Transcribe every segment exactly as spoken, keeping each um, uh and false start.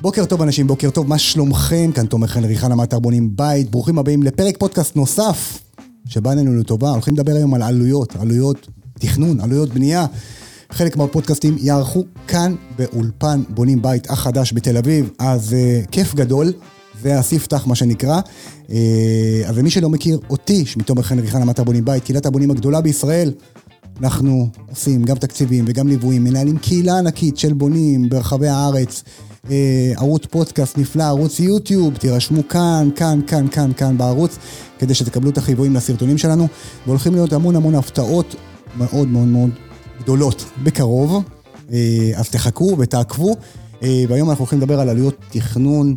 בוקר טוב אנשים, בוקר טוב, מה שלומכם? כאן תומר חן ריחאנה, מאתר בונים בית, ברוכים הבאים לפרק פודקאסט נוסף, שבא לנו לטובה. הולכים לדבר היום על עלויות, עלויות תכנון, עלויות בנייה. חלק מהפודקאסטים יערכו כאן באולפן בונים בית החדש בתל אביב, אז uh, כיף גדול, זה הספתח מה שנקרא. Uh, אז מי שלא מכיר אותי, שמי תומר חן ריחאנה, מאתר בונים בית, קהילת הבונים הגדולה בישראל, אנחנו עושים גם תקציבים וגם ליוויים, מנהלים קהילה ענקית של בונים ברחבי הארץ, ערוץ פודקאסט נפלא, ערוץ יוטיוב, תירשמו כאן, כאן, כאן, כאן, כאן בערוץ, כדי שתקבלו את החיבויים לסרטונים שלנו, והולכים להיות המון המון הפתעות מאוד מאוד מאוד גדולות בקרוב, אז תחכו ותעקבו. והיום אנחנו הולכים לדבר על עלויות תכנון,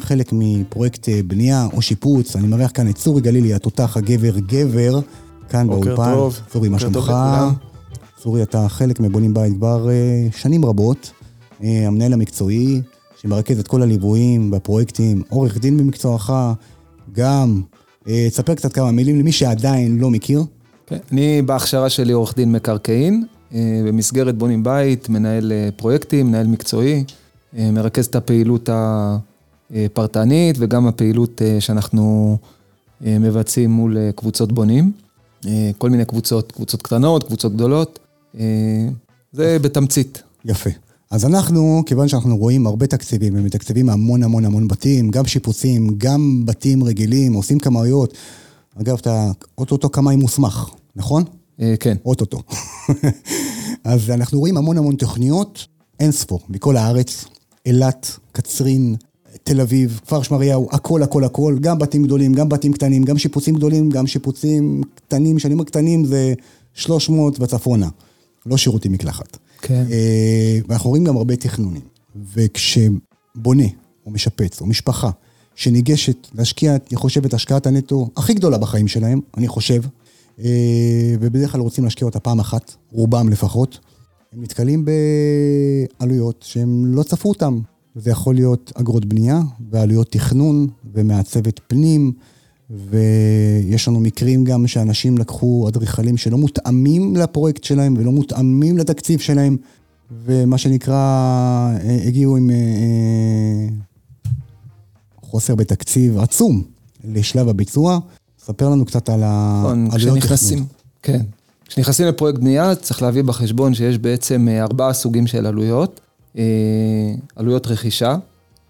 חלק מפרויקט בנייה או שיפוץ. אני מריח כאן את צורי גלילי, התותח הגבר גבר, כאן באולפן. צורי, מה שלומך? צורי, אתה חלק מבונים בית כבר שנים רבות, המנהל המקצועי שמרכז את כל הליוויים והפרויקטים, עורך דין במקצועך גם. תספר קצת כמה מילים למי שעדיין לא מכיר. אני בהכשרה שלי עורך דין מקרקעין, במסגרת בונים בית מנהל פרויקטים, מנהל מקצועי, מרכז את הפעילות הפרטנית וגם הפעילות שאנחנו מבצעים מול קבוצות בונים, כל מיני קבוצות, קבוצות קטנות, קבוצות גדולות, זה בתמצית. יפה. אז אנחנו, כיוון שאנחנו רואים הרבה תקציבים, הם מתקציבים המון המון המון בתים, גם שיפוצים, גם בתים רגילים, עושים כמויות. אגב, אתה אוטוטו כמה עם מוסמך, נכון? כן. אוטוטו. אז אנחנו רואים המון המון תוכניות, אין ספור, מכל הארץ, אלת, קצרין, תל אביב, כפר שמריהו, הכל, הכל, הכל, גם בתים גדולים, גם בתים קטנים, גם שיפוצים גדולים, גם שיפוצים קטנים, שנים הקטנים זה שלוש מאות וצפונה, לא שירותים מקלחת. כן. ואנחנו רואים גם הרבה תכנונים, וכשבונה או משפץ או משפחה שניגשת להשקיע, אני חושב, את השקעת הנטו הכי גדולה בחיים שלהם, אני חושב, ובדרך כלל רוצים להשקיע אותה פעם אחת, רובם לפחות, הם נתקלים בעלויות שהם לא צפו אותם, זה יכול להיות אגרות בנייה ועלויות תכנון ומעצבת פנים, ויש לנו מקרים גם שאנשים לקחו אדריכלים שלא מותאמים לפרויקט שלהם ולא מותאמים לתקציב שלהם, ומה שנקרא הגיעו עם חוסר בתקציב עצום לשלב הביצוע. ספר לנו קצת על העלויות תכנון. כן, כשנכנסים לפרויקט בנייה צריך להביא בחשבון שיש בעצם ארבעה סוגים של עלויות. עלויות רכישה,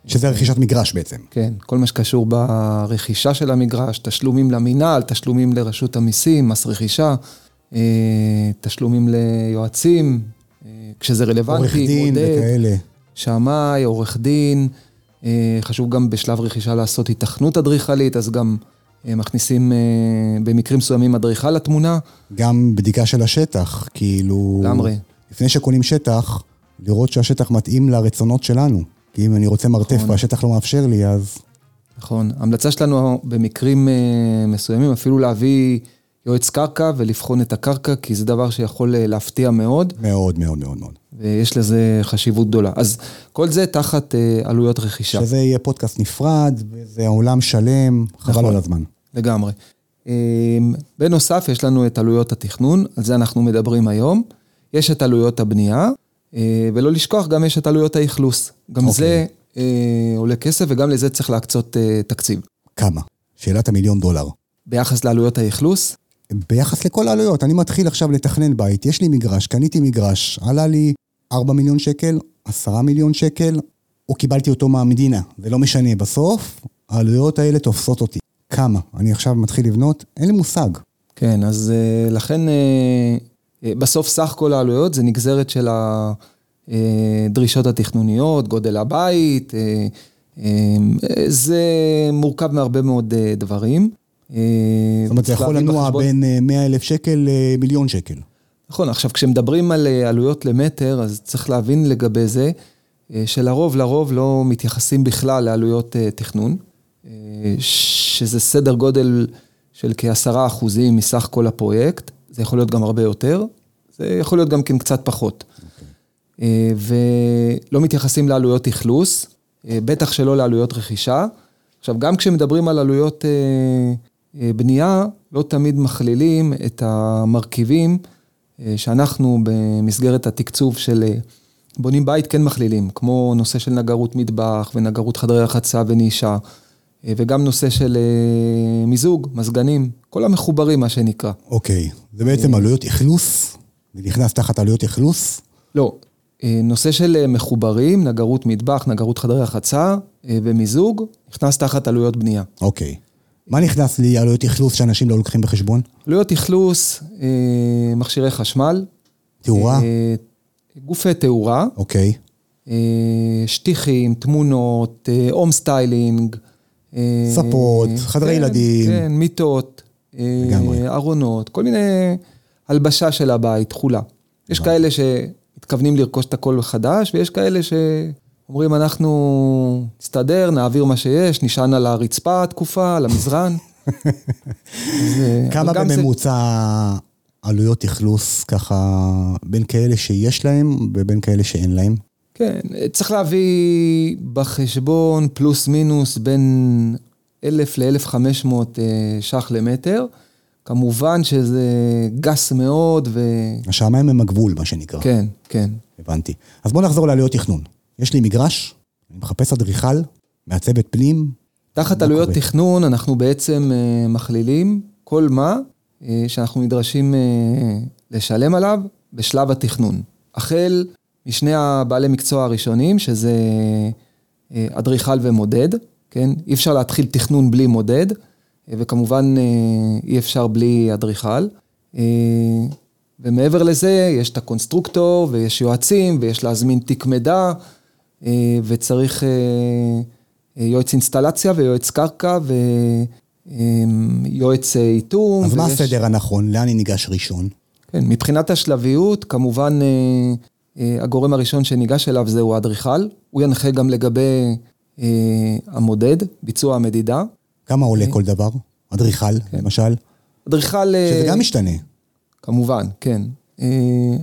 שזה רכישת מגרש בעצם. כן, כל מה שקשור ברכישה של המגרש, תשלומים למינהל, תשלומים לרשות המיסים, מס רכישה, תשלומים ליועצים, כשזה רלוונטי, עורך דין וכאלה. שמאי, עורך דין, חשוב גם בשלב רכישה לעשות התכנות אדריכלית, אז גם מכניסים במקרים מסוימים אדריכל לתמונה. גם בדיקה של השטח, כאילו... למרי. לפני שקונים שטח, לראות שהשטח מתאים לרצונות שלנו. כי אם אני רוצה מרתף והשטח לא מאפשר לי, אז... נכון. ההמלצה שלנו במקרים מסוימים, אפילו להביא יועץ קרקע ולבחון את הקרקע, כי זה דבר שיכול להפתיע מאוד. מאוד, מאוד, מאוד, מאוד. ויש לזה חשיבות גדולה. אז כל זה תחת עלויות רכישה. שזה יהיה פודקאסט נפרד, וזה עולם שלם, חבל על הזמן. לגמרי. בנוסף, יש לנו את עלויות התכנון, על זה אנחנו מדברים היום. יש את עלויות הבנייה, ולא לשכוח, גם יש את עלויות האכלוס. גם okay. זה אה, עולה כסף, וגם לזה צריך להקצות אה, תקציב. כמה? שאלת המיליון דולר. ביחס לעלויות האכלוס? ביחס לכל העלויות. אני מתחיל עכשיו לתכנן בית. יש לי מגרש, קניתי מגרש, עלה לי ארבעה מיליון שקל, עשרה מיליון שקל, או קיבלתי אותו מהמדינה. זה לא משנה. בסוף, העלויות האלה תופסות אותי. כמה? אני עכשיו מתחיל לבנות? אין לי מושג. כן, אז אה, לכן... אה... בסוף סך כל העלויות זה נגזרת של הדרישות התכנוניות, גודל הבית, זה מורכב מהרבה מאוד דברים. זאת אומרת, זה יכול לנוע בין מאה אלף שקל למיליון שקל. נכון, עכשיו כשמדברים על עלויות למטר, אז צריך להבין לגבי זה, שלרוב לרוב לא מתייחסים בכלל לעלויות תכנון, שזה סדר גודל של כעשרה אחוזים מסך כל הפרויקט, זה יכול להיות גם הרבה יותר, זה יכול להיות גם כן קצת פחות. Okay. ולא מתייחסים לעלויות אכלוס, בטח שלא לעלויות רכישה. עכשיו, גם כשמדברים על עלויות בנייה, לא תמיד מכלילים את המרכיבים שאנחנו במסגרת התקצוב של בונים בית כן מכלילים, כמו נושא של נגרות מטבח, ונגרות חדרי רחצה ונישה, וגם נושא של מיזוג, מסגנים, כל המחוברים מה שנקרא. אוקיי, זה בעצם עלויות אכלוס? זה נכנס תחת עלויות אכלוס? לא, נושא של מחוברים, נגרות מטבח, נגרות חדרי רחצה ומיזוג, נכנס תחת עלויות בנייה. אוקיי. מה נכנס לי עלויות אכלוס שאנשים לא לוקחים בחשבון? עלויות אכלוס, מכשירי חשמל. תאורה? גופי תאורה. אוקיי. שטיחים, תמונות, הום סטיילינג. ספות, חדרי ילדים. כן, מיטות, ארונות, כל מיני הלבשה של הבית, תכולה. יש כאלה שמתכוונים לרכוש את הכל חדש, ויש כאלה שאומרים, אנחנו נסתדר, נעביר מה שיש, נשען על הרצפה התקופה, על המזרן. כמה בממוצע עלויות אכלוס ככה, בין כאלה שיש להם ובין כאלה שאין להם? כן, צריך להביא בחשבון פלוס מינוס בין אלף ל-אלף וחמש מאות שח למטר, כמובן שזה גס מאוד ו... השמיים הם הגבול, מה שנקרא. כן, כן. הבנתי. אז בואו נחזור לעלויות תכנון. יש לי מגרש, אני מחפש אדריכל, מעצבת פנים. תחת עלויות תכנון אנחנו בעצם מכלילים כל מה שאנחנו נדרשים לשלם עליו בשלב התכנון. החל... משני הבעלי מקצוע הראשונים, שזה אדריכל ומודד, כן? אי אפשר להתחיל תכנון בלי מודד, וכמובן אי אפשר בלי אדריכל. ומעבר לזה, יש את הקונסטרוקטור, ויש יועצים, ויש להזמין תיק מידע, וצריך יועץ אינסטלציה, ויועץ קרקע, ויועץ איתום. אז מה הסדר הנכון? לאן אני ניגש ראשון? כן, מבחינת השלביות, כמובן... הגורם הראשון שניגש אליו זהו האדריכל, הוא ינחה גם לגבי אה, המודד, ביצוע המדידה. כמה עולה כל דבר? אדריכל, כן. למשל? אדריכל... שזה גם משתנה. כמובן, כן.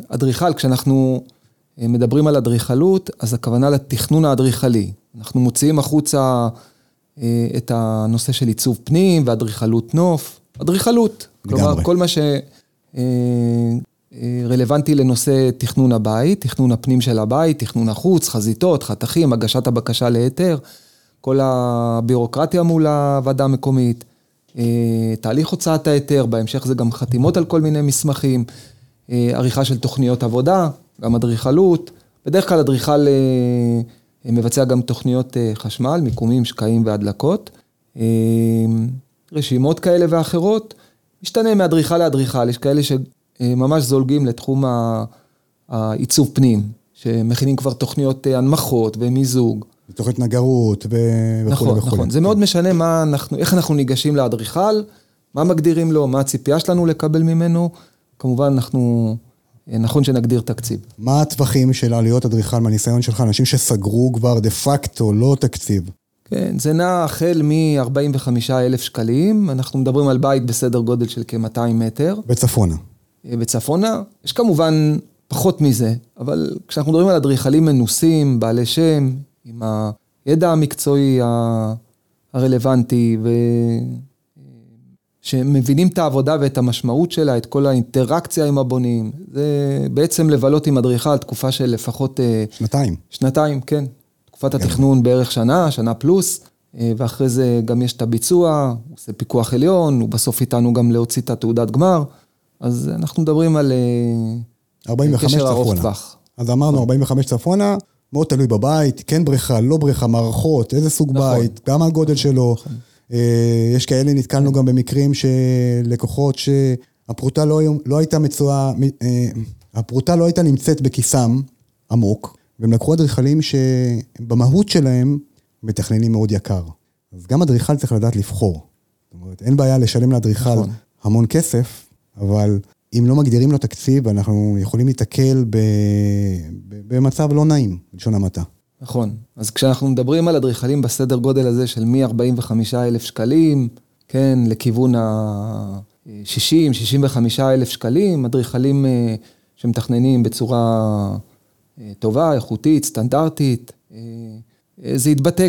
אדריכל, כשאנחנו מדברים על אדריכלות, אז הכוונה לתכנון האדריכלי. אנחנו מוציאים החוצה אה, את הנושא של עיצוב פנים, ואדריכלות נוף. אדריכלות. כלומר, גמרי. כל מה ש... אה, רלוונטי לנושא תכנון הבית, תכנון הפנים של הבית, תכנון החוץ, חזיתות, חתכים, הגשת הבקשה להיתר, כל הבירוקרטיה מול הוועדה המקומית, תהליך הוצאת ההיתר, בהמשך זה גם חתימות על כל מיני מסמכים, עריכה של תוכניות עבודה, גם אדריכלות, בדרך כלל אדריכל מבצע גם תוכניות חשמל, מיקומים, שקעים והדלקות, רשימות כאלה ואחרות, משתנה מאדריכל לאדריכל, יש כאלה ש... ממש זולגים לתחום העיצוב פנים, שמכינים כבר תוכניות הנמכות ומיזוג. תוכנית נגרות וכו'. נכון, וכו'. נכון. זה מאוד משנה מה אנחנו, איך אנחנו ניגשים לאדריכל, מה מגדירים לו, מה הציפייה שלנו לקבל ממנו, כמובן אנחנו, נכון שנגדיר תקציב. מה הטווחים של עלויות אדריכל מהניסיון שלך, אנשים שסגרו כבר דה פקטו, לא תקציב? כן, זה נע החל מ-ארבעים וחמישה אלף שקלים, אנחנו מדברים על בית בסדר גודל של כ-מאתיים מטר. בצפונה. בצפונה, יש כמובן פחות מזה, אבל כשאנחנו מדברים על אדריכלים מנוסים, בעלי שם, עם הידע המקצועי הרלוונטי, ו... שמבינים את העבודה ואת המשמעות שלה, את כל האינטראקציה עם הבונים, זה בעצם לבלות עם אדריכל תקופה של לפחות... שנתיים. שנתיים, כן. תקופת התכנון בערך שנה, שנה פלוס, ואחרי זה גם יש את הביצוע, הוא עושה פיקוח עליון, הוא בסוף איתנו גם להוציא את התעודת גמר, אז אנחנו מדברים על קשר ארוך טווח. אז אמרנו ארבעים וחמש צפונה, מאוד תלוי בבית, כן בריכה, לא בריכה, מערכות, איזה סוג בית, גם הגודל שלו. יש כאלה, נתקלנו גם במקרים של לקוחות שהפרוטה לא הייתה מצויה, הפרוטה לא הייתה נמצאת בכיסם עמוק, והם לקחו אדריכלים שבמהות שלהם מתכננים מאוד יקר. אז גם אדריכל צריך לדעת לבחור. זאת אומרת, אין בעיה לשלם לאדריכל המון כסף, אבל אם לא מגדירים לו תקציב, אנחנו יכולים להתקל ב... במצב לא נעים, בלשון המעטה. נכון. אז כשאנחנו מדברים על אדריכלים בסדר גודל הזה של מ-ארבעים וחמישה אלף שקלים, כן, לכיוון ה-שישים, שישים וחמישה אלף שקלים, אדריכלים שמתכננים בצורה טובה, איכותית, סטנדרטית, זה יתבטא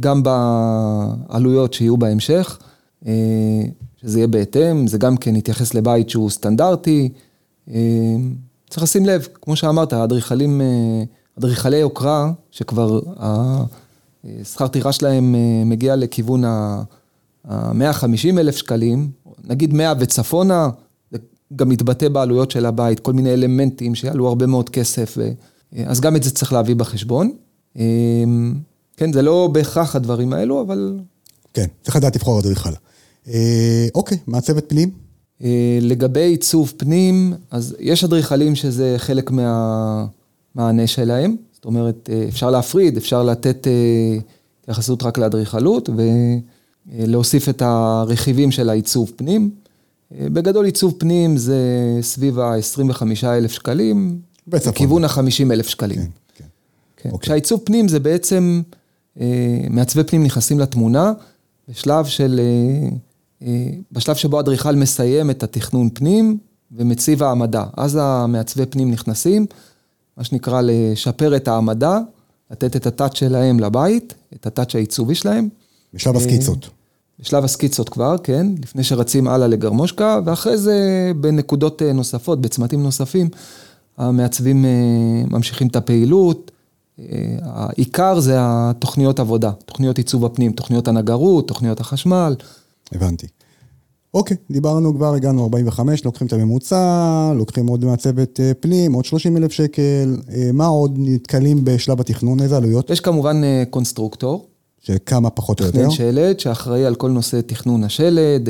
גם בעלויות שיהיו בהמשך, שזה יהיה בהתאם, זה גם כן התייחס לבית שהוא סטנדרטי, צריך לשים לב, כמו שאמרת, האדריכלים, אדריכלי יוקרה, שכבר השכר דירה שלהם מגיע לכיוון ה-מאה וחמישים אלף שקלים, נגיד מאה וצפונה, גם מתבטא בעלויות של הבית, כל מיני אלמנטים שעלו הרבה מאוד כסף, אז גם את זה צריך להביא בחשבון. כן, זה לא בהכרח הדברים האלו, אבל... כן, צריך לדעת לבחור אדריכל. אוקיי, מעצבת פנים? לגבי עיצוב פנים, אז יש אדריכלים שזה חלק מהמענה שלהם, זאת אומרת, אפשר להפריד, אפשר לתת התייחסות רק לאדריכלות, ולהוסיף את הרכיבים של העיצוב פנים. בגדול עיצוב פנים זה סביב ה-עשרים וחמישה אלף שקלים, בכיוון ה-חמישים אלף שקלים. כן, כן. כן. אוקיי. כשהעיצוב פנים זה בעצם, מעצבי פנים נכנסים לתמונה, בשלב של... בשלב שבו אדריכל מסיים את התכנון פנים ומציב העמדה. אז המעצבי פנים נכנסים, מה שנקרא לשפר את העמדה, לתת את הטאץ' שלהם לבית, את הטאץ' העיצובי שלהם. בשלב הסקיצות. בשלב הסקיצות כבר, כן, לפני שרצים הלאה לגרמושקה, ואחרי זה בנקודות נוספות, בצמתים נוספים, המעצבים ממשיכים את הפעילות. העיקר זה התוכניות עבודה, תוכניות עיצוב הפנים, תוכניות הנגרות, תוכניות החשמל, הבנתי. אוקיי, דיברנו כבר, הגענו ארבעים וחמש, לוקחים את הממוצע, לוקחים עוד מעצבת פנים, עוד שלושים אלף שקל, מה עוד נתקלים בשלב התכנון, איזה עלויות? יש כמובן קונסטרוקטור. שכמה פחות או יותר? תכנן שלד, שאחראי על כל נושא תכנון השלד.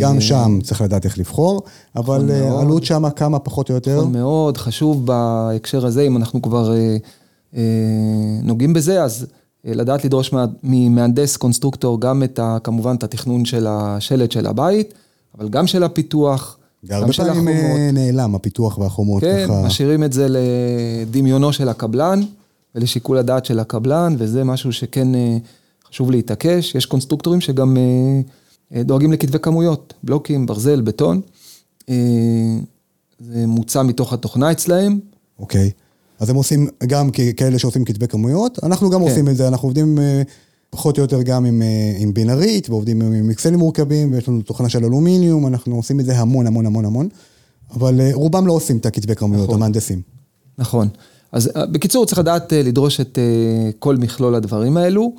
גם שם צריך לדעת איך לבחור, אבל עלות שם כמה פחות או יותר? מאוד חשוב בהקשר הזה, אם אנחנו כבר נוגעים בזה, אז... לדעת לדרוש ממהנדס קונסטרוקטור גם את ה, כמובן את התכנון של השלד של הבית, אבל גם של הפיתוח, גם של החומות. הרבה פעמים נעלם, הפיתוח והחומות. כן, ככה... משאירים את זה לדמיונו של הקבלן, ולשיקול הדעת של הקבלן, וזה משהו שכן חשוב להתעקש. יש קונסטרוקטורים שגם דואגים לכתבי כמויות, בלוקים, ברזל, בטון. זה מוצא מתוך התוכנה אצלהם. אוקיי. אז הם עושים גם כאלה שעושים כתבי כמויות, אנחנו גם כן. עושים את זה, אנחנו עובדים פחות או יותר גם עם, עם בינרית, ועובדים עם אקסלים מורכבים, ויש לנו תוכנה של אלומיניום, אנחנו עושים את זה המון המון המון המון, אבל רובם לא עושים את הכתבי כמויות, נכון. המהנדסים. נכון, אז בקיצור צריך לדעת לדרוש את כל מכלול הדברים האלו,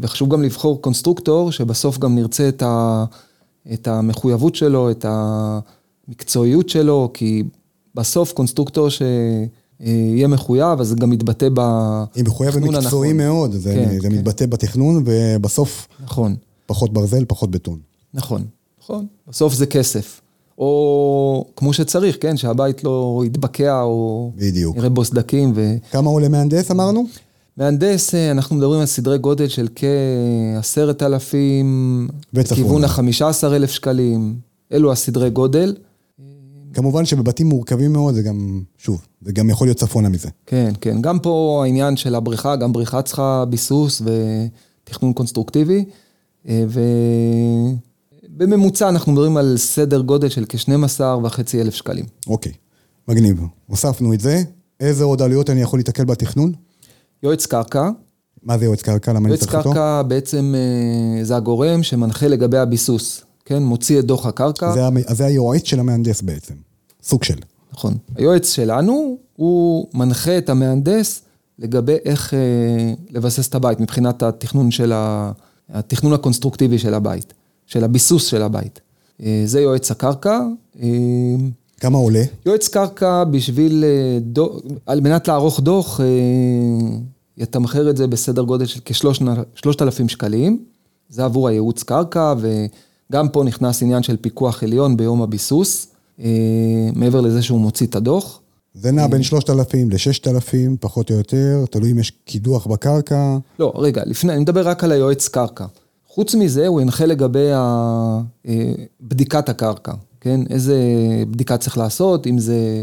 וחשוב גם לבחור קונסטרוקטור, שבסוף גם נרצה את, ה, את המחויבות שלו, את המקצועיות שלו, כי בסוף קונסטרוקטור ש... יהיה מחויב, אז זה גם מתבטא בתכנון הנכון. היא מחויבת מקצועי מאוד, זה, כן, זה כן. מתבטא בתכנון, ובסוף נכון. פחות ברזל, פחות בטון. נכון, נכון. בסוף זה כסף. או כמו שצריך, כן, שהבית לא יתבקע, או בדיוק. יראה בו סדקים. ו... כמה עולה מהנדס, אמרנו? מהנדס, אנחנו מדברים על סדרי גודל של כעשרת אלפים, כיוון ה-חמישה עשר אלף שקלים, אלו הסדרי גודל. כמובן שבבתים מורכבים מאוד, זה גם, שוב, זה גם יכול להיות צפונה מזה. כן, כן. גם פה העניין של הבריכה, גם בריכה צריכה ביסוס ותכנון קונסטרוקטיבי, ובממוצע אנחנו מדברים על סדר גודל של כ-שנים עשר וחצי אלף שקלים. אוקיי, מגניב. הוספנו את זה. איזה עוד עלויות אני יכול להתקל בתכנון? יועץ קרקע. מה זה יועץ קרקע? למה יועץ קרקע בעצם זה הגורם שמנחה לגבי הביסוס. כן, מוציא את דוח הקרקע. זה, זה היועץ של המהנדס בעצם, סוג של. נכון. היועץ שלנו, הוא מנחה את המהנדס לגבי איך אה, לבסס את הבית, מבחינת התכנון, של ה, התכנון הקונסטרוקטיבי של הבית, של הביסוס של הבית. אה, זה יועץ הקרקע. אה, כמה עולה? יועץ קרקע בשביל, אה, דו, על מנת לערוך דוח, אה, יתמחר את זה בסדר גודל של כ-שלושת אלפים שקלים. זה עבור הייעוץ קרקע ו... גם פה נכנס עניין של פיקוח עליון ביום הביסוס, מעבר לזה שהוא מוציא את הדוח. זה נע בין שלושת אלפים ל-ששת אלפים, פחות או יותר, תלוי אם יש קידוח בקרקע. לא, רגע, לפני, אני מדבר רק על היועץ קרקע. חוץ מזה, הוא ינחה לגבי בדיקת הקרקע, כן? איזה בדיקה צריך לעשות, אם זה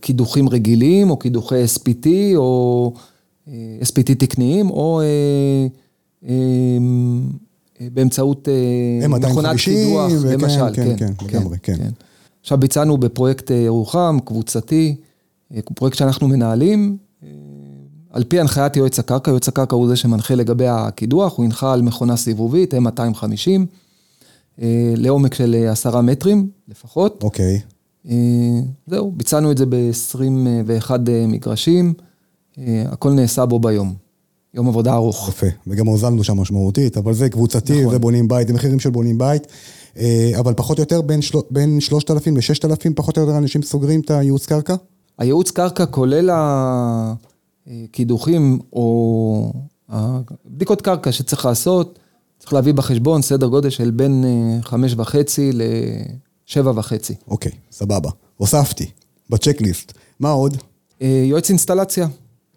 קידוחים רגילים, או קידוחי אס פי טי, או אס פי טי תקניים, או... באמצעות מכונת קידוח, למשל. כן, כן, לגמרי, כן. עכשיו ביצענו בפרויקט ירוחם, קבוצתי, פרויקט שאנחנו מנהלים, על פי הנחיית יועץ הקרקע, יועץ הקרקע הוא זה שמנחה לגבי הקידוח, הוא הנחה על מכונה סיבובית, מאתיים חמישים, לעומק של עשרה מטרים לפחות. אוקיי. זהו, ביצענו את זה ב-עשרים ואחד מגרשים, הכל נעשה בו ביום. יום עבודה ארוך. יפה, וגם הוזלנו שם משמעותית, אבל זה קבוצתי, נכון. זה בונים בית, זה מחירים של בונים בית, אבל פחות או יותר בין, של... בין שלושת אלפים ל-ששת אלפים, פחות או יותר אנשים סוגרים את הייעוץ קרקע? הייעוץ קרקע כולל הקידוחים או בדיקות קרקע שצריך לעשות, צריך להביא בחשבון סדר גודל של בין חמש וחצי לשבע וחצי. אוקיי, סבבה. הוספתי, בצ'קליסט. מה עוד? יועץ אינסטלציה.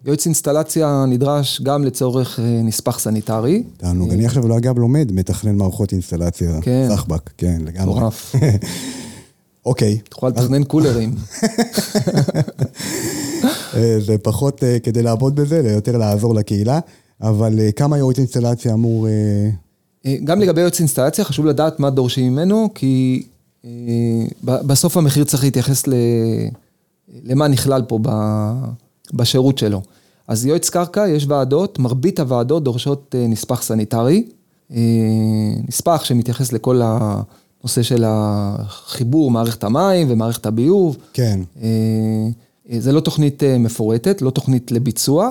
יועץ אינסטלציה נדרש גם לצורך נספח סניטרי. תענוג, אני עכשיו לא אגב לומד, מתכנן מערכות אינסטלציה. כן. סחבק, כן, לגמרי. תורף. אוקיי. תוכל לתכנן קולרים. זה פחות כדי לעבוד בזה, יותר לעזור לקהילה. אבל כמה יועץ אינסטלציה אמור... גם לגבי יועץ אינסטלציה, חשוב לדעת מה דורשים ממנו, כי בסוף המחיר צריך להתייחס למה נכלל פה בשירות שלו. אז יועץ קרקע, יש ועדות, מרבית הוועדות דורשות נספח סניטרי, נספח שמתייחס לכל הנושא של החיבור, מערכת המים ומערכת הביוב. כן. זה לא תוכנית מפורטת, לא תוכנית לביצוע,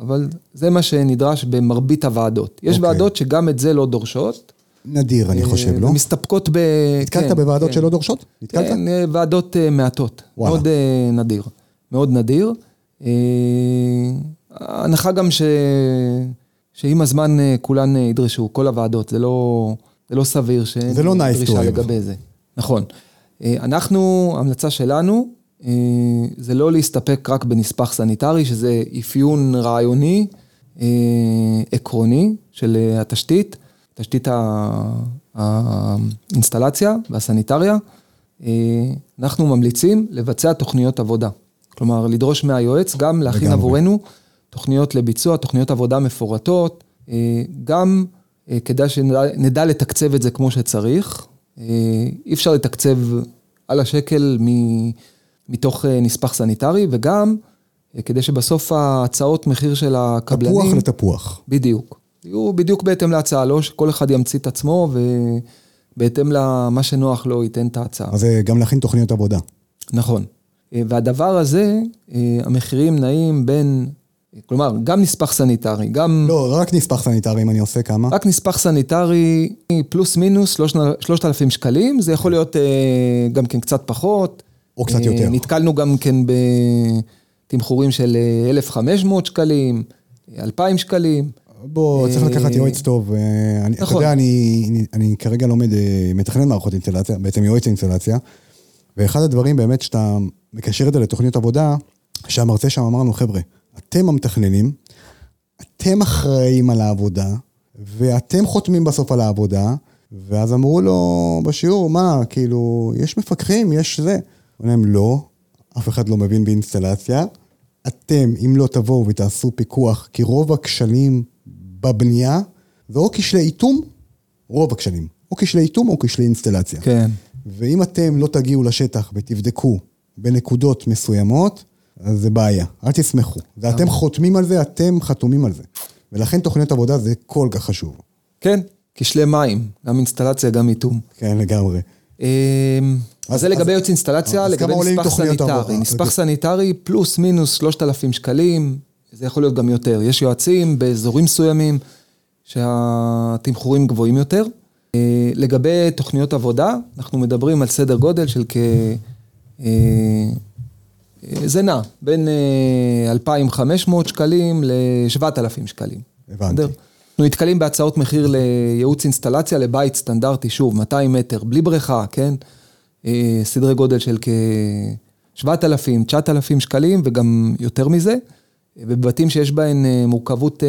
אבל זה מה שנדרש במרבית הוועדות. יש okay. ועדות שגם את זה לא דורשות. נדיר, אני חושב, לא? מסתפקות ב... התקלת כן, בוועדות כן. שלא דורשות? התקלת? כן, ועדות מעטות. וואלה. מאוד נדיר. מאוד נדיר. ההנחה גם ש... שעם הזמן כולן ידרשו, כל הוועדות. זה לא, זה לא סביר שאין זה לא דרישה לגבי זה. נכון. אנחנו, ההמלצה שלנו... זה לא להסתפק רק בנספח סניטרי, שזה אפיון רעיוני, עקרוני של התשתית, תשתית האינסטלציה והסניטריה. אנחנו ממליצים לבצע תוכניות עבודה. כלומר, לדרוש מהיועץ גם להכין עבורנו תוכניות לביצוע, תוכניות עבודה מפורטות, גם כדי שנדע לתקצב את זה כמו שצריך. אי אפשר לתקצב על השקל מ... מתוך נספח סניטרי, וגם כדי שבסוף ההצעות מחיר של הקבלנים... תפוח לתפוח. בדיוק. יהיו בדיוק בהתאם להצעה, לא שכל אחד ימציא את עצמו, ובהתאם למה שנוח לו ייתן את ההצעה. אז גם להכין תוכניות עבודה. נכון. והדבר הזה, המחירים נעים בין... כלומר, גם נספח סניטרי, גם... לא, רק נספח סניטרי, אם אני עושה כמה? רק נספח סניטרי, פלוס מינוס, שלושת אלפים שקלים, זה יכול להיות גם כן קצת פחות... או קצת יותר. נתקלנו גם כן בתמחורים של אלף וחמש מאות שקלים, אלפיים שקלים. בוא, צריך לקחת יועץ טוב. אתה יודע, אני כרגע לומד, מתכנן מערכות אינסטלציה, בעצם יועץ אינסטלציה, ואחד הדברים באמת שאתה מקשר את זה לתוכניות עבודה, שהמרצה שם אמרנו, חבר'ה, אתם המתכננים, אתם אחראים על העבודה, ואתם חותמים בסוף על העבודה, ואז אמרו לו בשיעור, מה, כאילו, יש מפקחים, יש זה. אומרים, לא, אף אחד לא מבין באינסטלציה, אתם, אם לא תבואו ותעשו פיקוח, כי רוב הכשלים בבנייה, זה או כשלי איתום, רוב הכשלים, או כשלי איתום או כשלי אינסטלציה. כן. ואם אתם לא תגיעו לשטח ותבדקו בנקודות מסוימות, אז זה בעיה, אל תשמחו. ואתם חותמים על זה, אתם חתומים על זה. ולכן תוכנית עבודה זה כל כך חשוב. כן, כשלי מים, גם אינסטלציה, גם איתום. כן, לגמרי. אז זה לגבי יועץ אינסטלציה, לגבי נספח סניטרי. נספח סניטרי פלוס מינוס שלושת אלפים שקלים, זה יכול להיות גם יותר. יש יועצים באזורים מסוימים שהתמחורים גבוהים יותר. לגבי תוכניות עבודה, אנחנו מדברים על סדר גודל של כ... זה נע, בין אלפיים וחמש מאות שקלים ל-שבעת אלפים שקלים. הבנתי. אנחנו נתקלים בהצעות מחיר לייעוץ אינסטלציה, לבית סטנדרטי, שוב, מאתיים מטר, בלי בריכה, כן? סדרי גודל של כ-שבעת אלפים, תשעת אלפים שקלים, וגם יותר מזה. בבתים שיש בהן מורכבות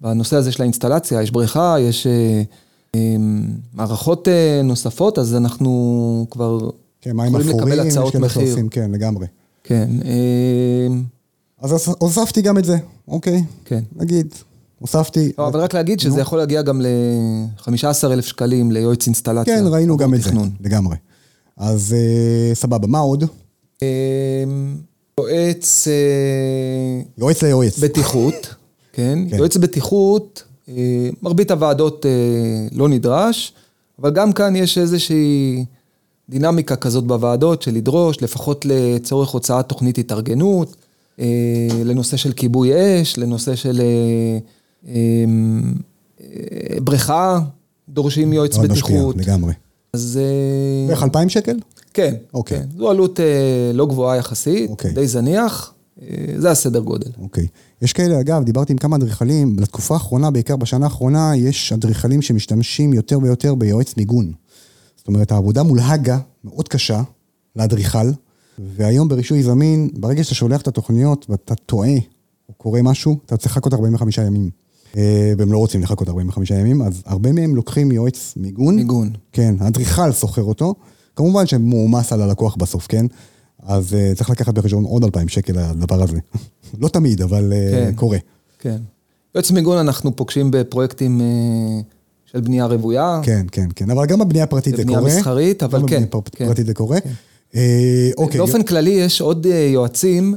בנושא הזה של האינסטלציה, יש בריכה, יש מערכות נוספות, אז אנחנו כבר כן, יכולים לקבל הצעות מחיר. שעושים, כן, לגמרי. כן. אז הוספתי גם את זה, אוקיי. כן. נגיד... הוספתי... לא, אבל רק להגיד שזה יכול להגיע גם ל-חמישה עשר אלף שקלים ליועץ אינסטלציה. כן, ראינו גם את זה, לגמרי. אז סבבה, מה עוד? יועץ... יועץ ליועץ. בטיחות, כן. יועץ בטיחות, מרבית הוועדות לא נדרש, אבל גם כאן יש איזושהי דינמיקה כזאת בוועדות של לדרוש, לפחות לצורך הוצאת תוכנית התארגנות, לנושא של כיבוי אש, לנושא של בריכה, דורשים יועץ בטיחות. לגמרי. אז... בערך אלפיים שקל? כן. אוקיי. זו עלות לא גבוהה יחסית, די זניח, זה הסדר גודל. אוקיי. יש כאלה, אגב, דיברתי עם כמה אדריכלים, לתקופה האחרונה, בעיקר בשנה האחרונה, יש אדריכלים שמשתמשים יותר ויותר ביועץ מיגון. זאת אומרת, העבודה מול הגה מאוד קשה לאדריכל, והיום ברישוי זמין, ברגע שאתה שולח את התוכניות ואתה טועה או קורא משהו, אתה צריך לחכות ארבעים וחמישה ימים. והם לא רוצים לחכות ארבעים וחמישה ימים, אז הרבה מהם לוקחים יועץ מיגון. מיגון. כן, האדריכל סוחר אותו. כמובן שמועמס על הלקוח בסוף, כן? אז uh, צריך לקחת בחשבון עוד אלפיים שקל לדבר הזה. לא תמיד, אבל uh, כן, קורה. כן. יועץ מיגון אנחנו פוגשים בפרויקטים... Uh... של בנייה רבויה. כן, כן, כן. אבל גם בבנייה פרטית זה קורה. בבנייה מסחרית, אבל כן. בבנייה פרטית זה קורה. באופן כללי יש עוד יועצים,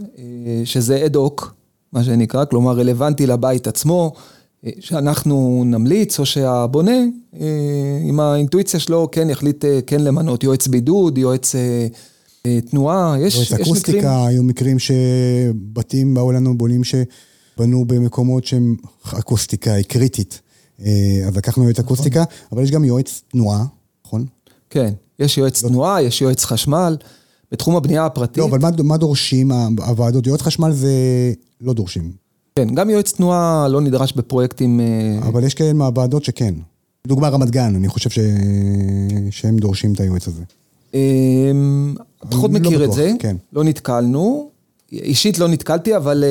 שזה אד-הוק, מה שנקרא, כלומר רלוונטי לבית עצמו, שאנחנו נמליץ, או שהבונה, עם האינטואיציה שלו, כן יחליט כן למנות, יועץ בידוד, יועץ תנועה, יש מקרים. יועץ אקוסטיקה, היו מקרים שבתים באו לנו בונים שבנו במקומות שהם אקוסטיקה, היא קריטית. אז לקחנו יועץ אקוסטיקה, אבל יש גם יועץ תנועה, נכון? כן, יש יועץ תנועה, יש יועץ חשמל, בתחום הבנייה הפרטית. לא, אבל מה דורשים הוועדות? יועץ חשמל זה לא דורשים. כן, גם יועץ תנועה לא נדרש בפרויקטים... אבל יש כאלה מהוועדות שכן. דוגמה רמת גן, אני חושב שהם דורשים את היועץ הזה. פחות מכיר את זה, לא נתקלנו, אישית לא נתקלתי, אבל...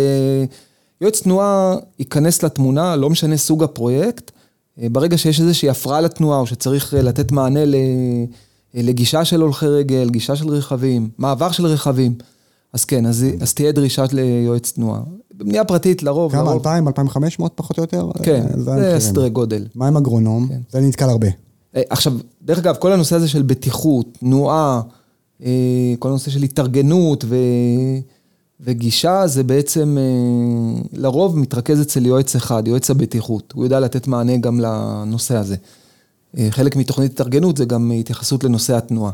יועץ תנועה ייכנס לתמונה, לא משנה סוג הפרויקט, ברגע שיש איזושהי הפרעה לתנועה, או שצריך לתת מענה לגישה של הולכי רגל, גישה של רכבים, מעבר של רכבים, אז כן, אז, אז תהיה דרישה ליועץ תנועה. בבנייה פרטית, לרוב... כמה, לרוב... אלפיים, אלפיים וחמש מאות פחות או יותר? כן, זה סדרי גודל. מה עם אגרונום? כן. זה נתקל הרבה. עכשיו, דרך אגב, כל הנושא הזה של בטיחות, תנועה, כל הנושא של התארגנות ו... וגישה זה בעצם, לרוב מתרכז אצל יועץ אחד, יועץ הבטיחות. הוא יודע לתת מענה גם לנושא הזה. חלק מתוכנית התארגנות זה גם התייחסות לנושא התנועה.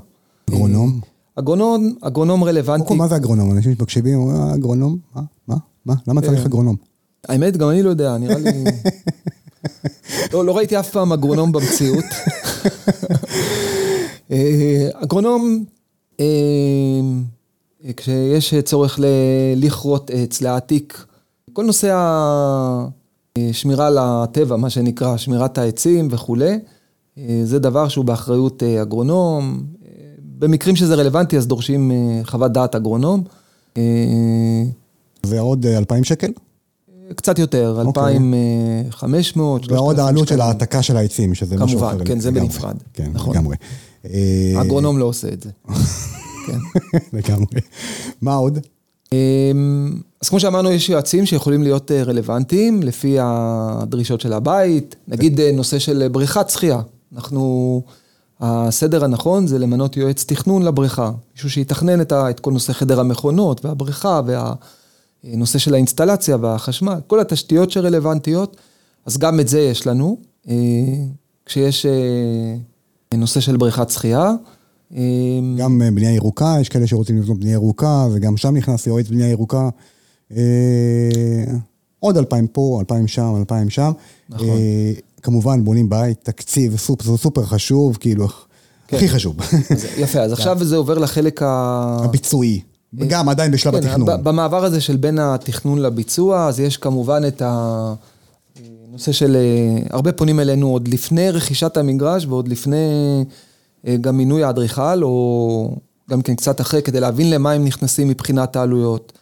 אגרונום? אגרונום, אגרונום רלוונטי. מה זה אגרונום? אנשים שמקשיבים, אגרונום? מה? מה? מה? למה צריך אגרונום? האמת, גם אני לא יודע, נראה לי... לא, לא ראיתי אף פעם אגרונום במציאות. אגרונום... כשיש צורך לכרות עץ, להעתיק, כל נושא השמירה לטבע, מה שנקרא, שמירת העצים וכו', זה דבר שהוא באחריות אגרונום, במקרים שזה רלוונטי, אז דורשים חוות דעת אגרונום. ועוד אלפיים שקל? קצת יותר, אלפיים וחמש מאות. ועוד העלות של העתקה של העצים, שזה משהו אחר. כמובן, כן, זה בנפרד. כן, לגמרי. האגרונום לא עושה את זה. לגמרי. מה עוד? אז כמו שאמרנו, יש יועצים שיכולים להיות רלוונטיים, לפי הדרישות של הבית, נגיד נושא של בריכת שחייה. אנחנו, הסדר הנכון זה למנות יועץ תכנון לבריכה, מישהו שיתכנן את כל נושא חדר המכונות, והבריכה, והנושא של האינסטלציה והחשמל, כל התשתיות שרלוונטיות, אז גם את זה יש לנו, כשיש נושא של בריכת שחייה, גם בנייה ירוקה, יש כאלה שרוצים לבנות בנייה ירוקה, וגם שם נכנס יועץ בנייה ירוקה, עוד אלפיים פה, אלפיים שם, אלפיים שם, כמובן בונים בית, תקציב, סופר חשוב, כאילו, הכי חשוב. יפה, אז עכשיו זה עובר לחלק הביצועי, גם עדיין בשלב התכנון. במעבר הזה של בין התכנון לביצוע, אז יש כמובן את הנושא של, הרבה פונים אלינו עוד לפני רכישת המגרש, ועוד לפני... גם מינוי האדריכל, או גם כן קצת אחרי, כדי להבין למה הם נכנסים מבחינת העלויות.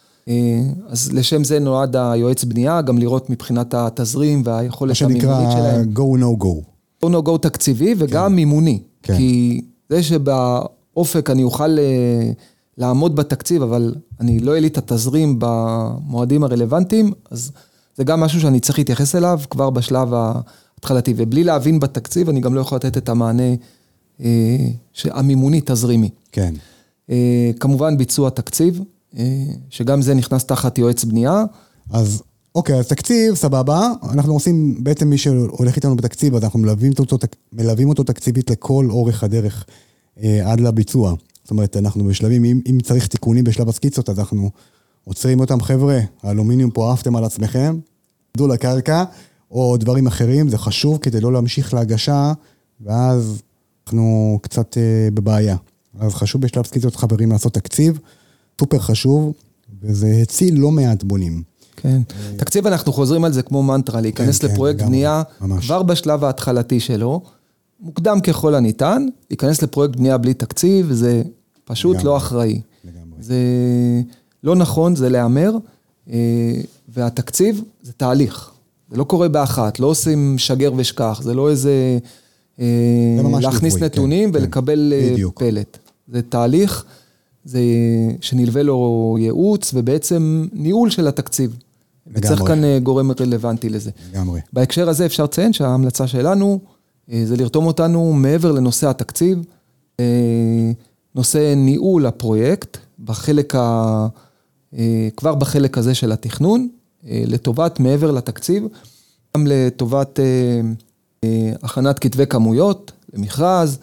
אז לשם זה נועד היועץ בנייה, גם לראות מבחינת התזרים והיכולת המימונית שלהם. go no go. go no go תקציבי וגם מימוני. כי זה שבאופק אני אוכל לעמוד בתקציב, אבל אני לא אליט התזרים במועדים הרלוונטיים, אז זה גם משהו שאני צריך להתייחס אליו כבר בשלב ההתחלתי. ובלי להבין בתקציב, אני גם לא יכול לתת את המענה שהמימוני תזרימי. כן. כמובן ביצוע תקציב, שגם זה נכנס תחת יועץ בנייה. אז אוקיי, אז תקציב, סבבה, אנחנו עושים, בעצם מי שהולך איתנו בתקציב, אז אנחנו מלווים אותו, מלווים אותו תקציבית לכל אורך הדרך עד לביצוע. זאת אומרת, אנחנו בשלבים, אם, אם צריך תיקונים בשלב הסקיצות, אז אנחנו עוצרים אותם, חבר'ה, האלומיניום פה אהבתם על עצמכם, דו לקרקע, או דברים אחרים, זה חשוב כדי לא להמשיך להגשה, ואז אנחנו קצת אה, בבעיה. אז חשוב בשלב סקיצות, חברים, לעשות תקציב, סופר חשוב, וזה הציל לא מעט בונים. כן. תקציב אנחנו חוזרים על זה כמו מנטרה, להיכנס כן, לפרויקט כן, בנייה, ממש. כבר בשלב ההתחלתי שלו, מוקדם ככל הניתן, להיכנס לפרויקט בנייה בלי תקציב, זה פשוט לגמרי, לא אחראי. לגמרי. זה לא נכון, זה לאמר, והתקציב זה תהליך. זה לא קורה באחת, לא עושים שגר ושכח, זה לא איזה להכניס ליווי, נתונים כן, ולקבל בדיוק. פלט. זה תהליך זה שנלווה לו ייעוץ, ובעצם ניהול של התקציב. וצריך כאן גורם רלוונטי לזה. לגמרי. בהקשר הזה אפשר לציין שההמלצה שלנו, זה לרתום אותנו מעבר לנושא התקציב, נושא ניהול הפרויקט, בחלק ה... כבר בחלק הזה של התכנון, לטובת מעבר לתקציב, גם לטובת הכנת כתבי כמויות, למכרז,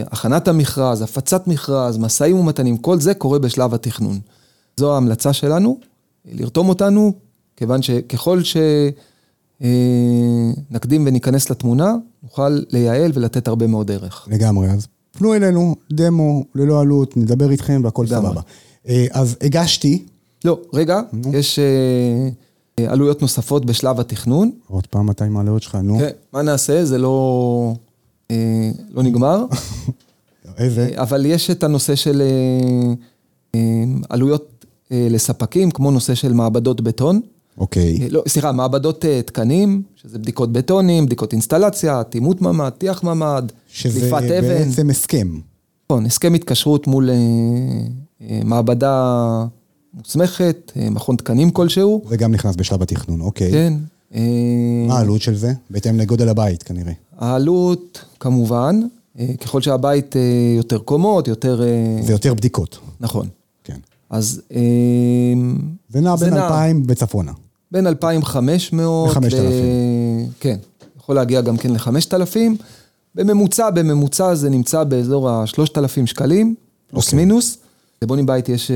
הכנת המכרז, הפצת מכרז, מסעים ומתנים, כל זה קורה בשלב התכנון. זו ההמלצה שלנו, לרתום אותנו, כיוון שככל שנקדים וניכנס לתמונה, נוכל לייעל ולתת הרבה מאוד ערך. לגמרי, אז פנו אלינו, דמו, ללא עלות, נדבר איתכם והכל סבבה. אז הגשתי. לא, רגע, יש עלויות נוספות בשלב התכנון. עוד פעם, מאתיים עלויות שלך, נו. מה נעשה? זה לא... לא נגמר. אבל יש את הנושא של עלויות לספקים, כמו נושא של מעבדות בטון. אוקיי. לא, סליחה, מעבדות תקנים, שזה בדיקות בטונים, בדיקות אינסטלציה, תימות ממד, טיח ממד, דליפת אבן. שזה בעצם הסכם. נכון, הסכם התקשרות מול מעבדה מוסמכת, מכון תקנים כלשהו. זה גם נכנס בשלב התכנון, אוקיי. כן. מה העלות של זה? בהתאם לגודל הבית כנראה. העלות כמובן, ככל שהבית יותר קומות, יותר... זה יותר בדיקות. נכון. כן. אז... זה נע בין אלפיים בצפונה. בין אלפיים וחמש מאות... ל-חמשת אלפים. כן. יכול להגיע גם כן ל-חמשת אלפים. בממוצע, בממוצע זה נמצא באזור ה-שלושת אלפים שקלים, פלוס מינוס. לבונים בית יש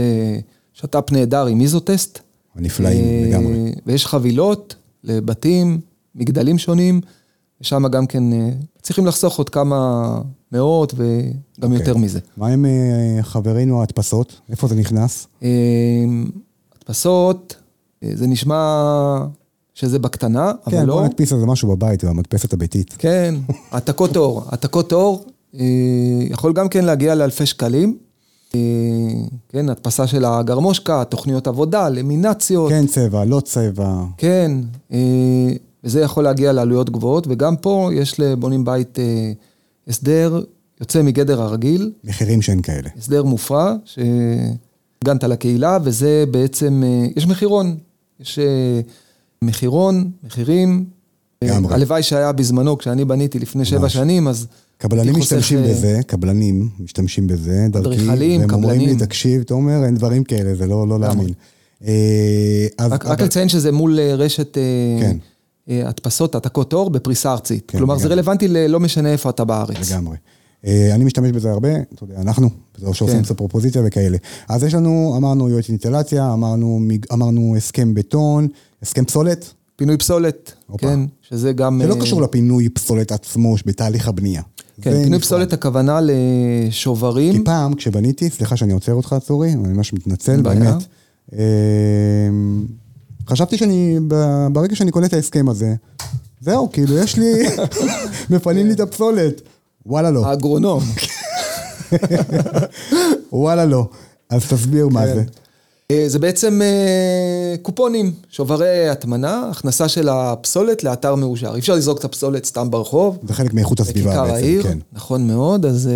שטאפ נהדר עם איזוטסט. הנפלאים לגמרי. ויש חבילות... לבתים, מגדלים שונים, ושם גם כן צריכים לחסוך עוד כמה מאות וגם okay. יותר מזה. מה עם חברינו ההדפסות? איפה זה נכנס? הדפסות, זה נשמע שזה בקטנה, כן, אבל לא... כן, בוא נדפיס על זה משהו בבית, במדפסת הביתית. כן, עתקות אור. עתקות אור יכול גם כן להגיע לאלפי שקלים, כן, הדפסה של הגרמושקה, תוכניות עבודה, למינציות. כן, צבע, לא צבע. כן, וזה יכול להגיע לעלויות גבוהות, וגם פה יש לבונים בית הסדר, יוצא מגדר הרגיל. מחירים שאין כאלה. הסדר מופרע, שגנת לקהילה, וזה בעצם, יש מחירון, יש מחירון, מחירים. הלוואי שהיה בזמנו, כשאני בניתי לפני שבע שנים, אז... קבלנים משתמשים בזה, קבלנים משתמשים בזה, דרכי, והם אומרים לי, תקשיב, תומר, אין דברים כאלה, זה לא להאמין. רק לציין שזה מול רשת הדפסות, עתקות אור, בפריסה ארצית. כלומר, זה רלוונטי ללא משנה איפה אתה בארץ. לגמרי. אני משתמש בזה הרבה, אתה יודע, אנחנו, שעושים סופרופוזיציה וכאלה. אז יש לנו, אמרנו יועץ אינסטלציה, אמרנו הסכם בטון, הסכם פסולת, פינוי פסולת, כן, שזה גם... זה לא קשור לפינוי פסולת עצמו בתהליך הבנייה. כן, פינוי פסולת הכוונה לשוברים. כי פעם כשבניתי, סליחה שאני עוצר אותך צורי, אני ממש מתנצל, באמת. חשבתי שאני, ברגע שאני קונה את ההסכם הזה, זהו, כאילו יש לי, מפנים לי את הפסולת. וואלה לא. האגרונום. וואלה לא. אז תסביר מה זה. זה בעצם קופונים, שוברי התמנה, הכנסה של הפסולת לאתר מאושר. אי אפשר לזרוק את הפסולת סתם ברחוב. זה חלק מאיכות הסביבה בעצם, כן. נכון מאוד, אז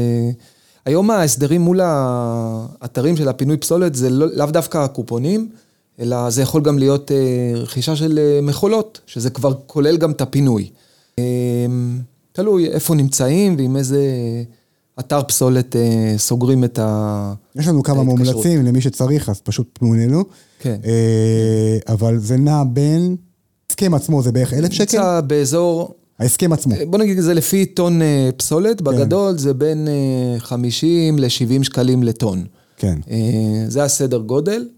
היום ההסדרים מול האתרים של הפינוי פסולת, זה לאו דווקא הקופונים, אלא זה יכול גם להיות רכישה של מכולות, שזה כבר כולל גם את הפינוי. תלוי איפה נמצאים ועם איזה... אתר פסולת סוגרים את ההתקשרות. יש לנו כמה מומלצים למי שצריך, אז פשוט פנו אלינו. כן. אבל זה נע בין, הסכם עצמו זה בערך אלף שקל? נמצא באזור ההסכם עצמו. בוא נגיד, זה לפי טון פסולת, בגדול זה בין חמישים לשבעים שקלים לטון. כן. זה הסדר גודל.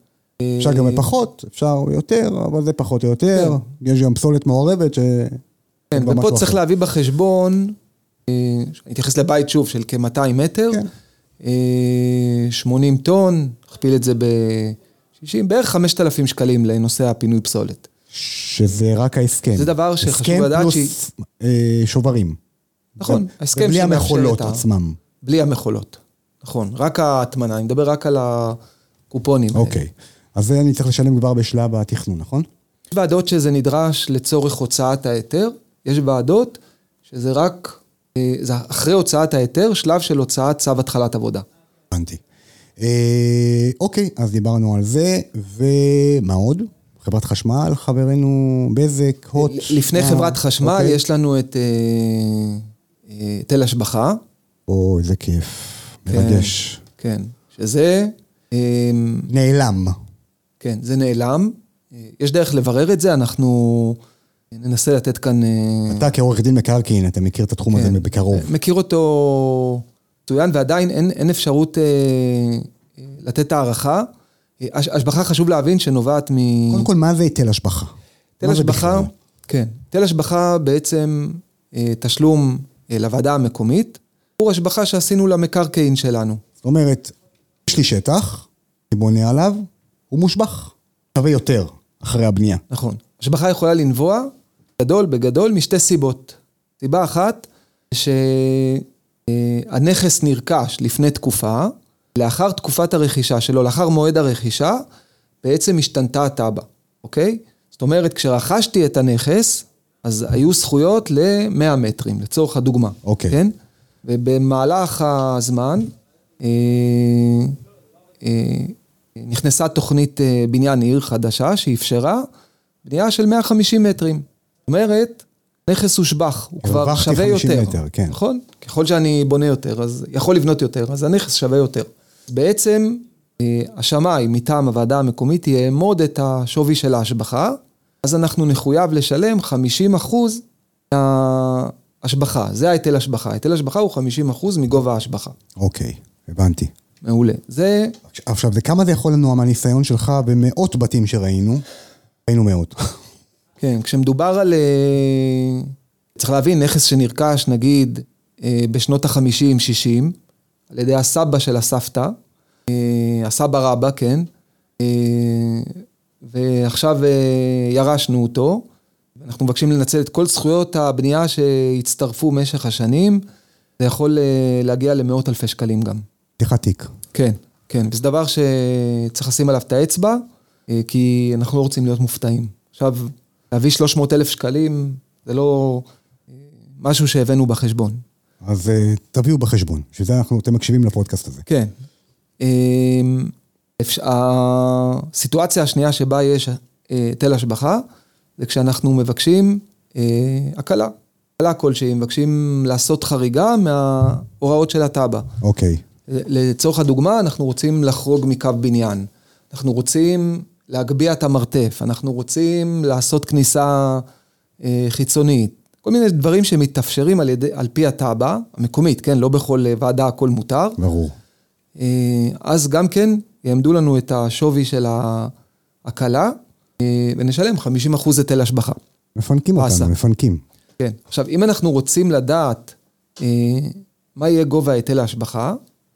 אפשר גם פחות, אפשר יותר, אבל זה פחות או יותר. יש גם פסולת מעורבת ש... כן, ופה צריך להביא בחשבון, התייחס לבית שוב של כ-מאתיים מטר, שמונים טון, הכפיל את זה ב-שישים, בערך חמשת אלפים שקלים לנושא הפינוי פסולת. שזה רק ההסכם. זה דבר שחשוב לדעת שהיא... הסכם פלוס שוברים. נכון, ההסכם שמאפשר את ה... ובלי המחולות עצמם. בלי המחולות, נכון. רק ההתמנה, אני מדבר רק על הקופונים. אוקיי, אז אני צריך לשלם כבר בשלב התכנון, נכון? יש ועדות שזה נדרש לצורך הוצאת ההיתר, יש ועדות שזה רק, זה אחרי הוצאת ההיתר, שלב של הוצאת צו התחלת עבודה. הבנתי. אה, אוקיי, אז דיברנו על זה, ומה עוד? חברת חשמל, חברנו בזק, הוט. לפני אה, חברת חשמל אוקיי. יש לנו את אה, אה, תל השבחה. או, איזה כיף, כן, מרגש. כן, שזה... אה, נעלם. כן, זה נעלם. יש דרך לברר את זה, אנחנו ננסה לתת כאן... אתה כעורך דין מקרקעין, אתה מכיר את התחום הזה בקרוב. מכיר אותו מצוין, ועדיין אין אפשרות לתת הערכה. השבחה חשוב להבין שנובעת מ... קודם כל, מה זה תל השבחה? תל השבחה, כן. תל השבחה בעצם תשלום לוועדה המקומית, עבור השבחה שעשינו למקרקעין שלנו. זאת אומרת, יש לי שטח, אני בונה עליו, הוא מושבח. שווה יותר. אחרי הבנייה. נכון. השבחה יכולה לנבוע גדול בגדול משתי סיבות. סיבה אחת, שהנכס נרכש לפני תקופה, לאחר תקופת הרכישה שלו, לאחר מועד הרכישה, בעצם השתנתה הטבע, אוקיי? זאת אומרת, כשרכשתי את הנכס, אז היו זכויות ל-מאה מטרים, לצורך הדוגמה. אוקיי. כן? ובמהלך הזמן, אה, אה, נכנסה תוכנית בניין עיר חדשה שאפשרה בנייה של מאה וחמישים מטרים. זאת אומרת, נכס הושבח, הוא כבר שווה יותר. מטר, כן. נכון? ככל שאני בונה יותר, אז יכול לבנות יותר, אז הנכס שווה יותר. בעצם, השמאי מטעם הוועדה המקומית יעמוד את השווי של ההשבחה, אז אנחנו נחויב לשלם חמישים אחוז מההשבחה. זה ההיטל השבחה. ההיטל השבחה הוא חמישים אחוז מגובה ההשבחה. אוקיי, הבנתי. מעולה. זה... עכשיו, זה כמה זה יכול לנו מהניסיון שלך במאות בתים שראינו? ראינו מאות. כן, כשמדובר על... צריך להבין, נכס שנרכש, נגיד, בשנות ה-חמישים שישים, על ידי הסבא של הסבתא, הסבא רבא, כן, ועכשיו ירשנו אותו, אנחנו מבקשים לנצל את כל זכויות הבנייה שהצטרפו משך השנים, זה יכול להגיע למאות אלפי שקלים גם. תחתיק. כן, כן. וזה דבר שצריך לשים עליו את האצבע, כי אנחנו לא רוצים להיות מופתעים. עכשיו, להביא שלוש מאות אלף שקלים, זה לא משהו שהבאנו בחשבון. אז תביאו בחשבון, שזה אנחנו, אתם מקשיבים לפודקאסט הזה. כן. הסיטואציה השנייה שבה יש תל השבחה, זה כשאנחנו מבקשים הקלה. הקלה כלשהי, מבקשים לעשות חריגה מההוראות של התב"ע. אוקיי. לצורך הדוגמה, אנחנו רוצים לחרוג מקו בניין, אנחנו רוצים להגביע את המרתף, אנחנו רוצים לעשות כניסה אה, חיצונית, כל מיני דברים שמתאפשרים על, ידי, על פי התב"ע המקומית, כן? לא בכל ועדה הכל מותר. ברור. אה, אז גם כן יעמדו לנו את השווי של ההקלה, אה, ונשלם חמישים אחוז היטל השבחה. מפנקים פסה. אותנו, מפנקים. כן, עכשיו אם אנחנו רוצים לדעת אה, מה יהיה גובה היטל ההשבחה,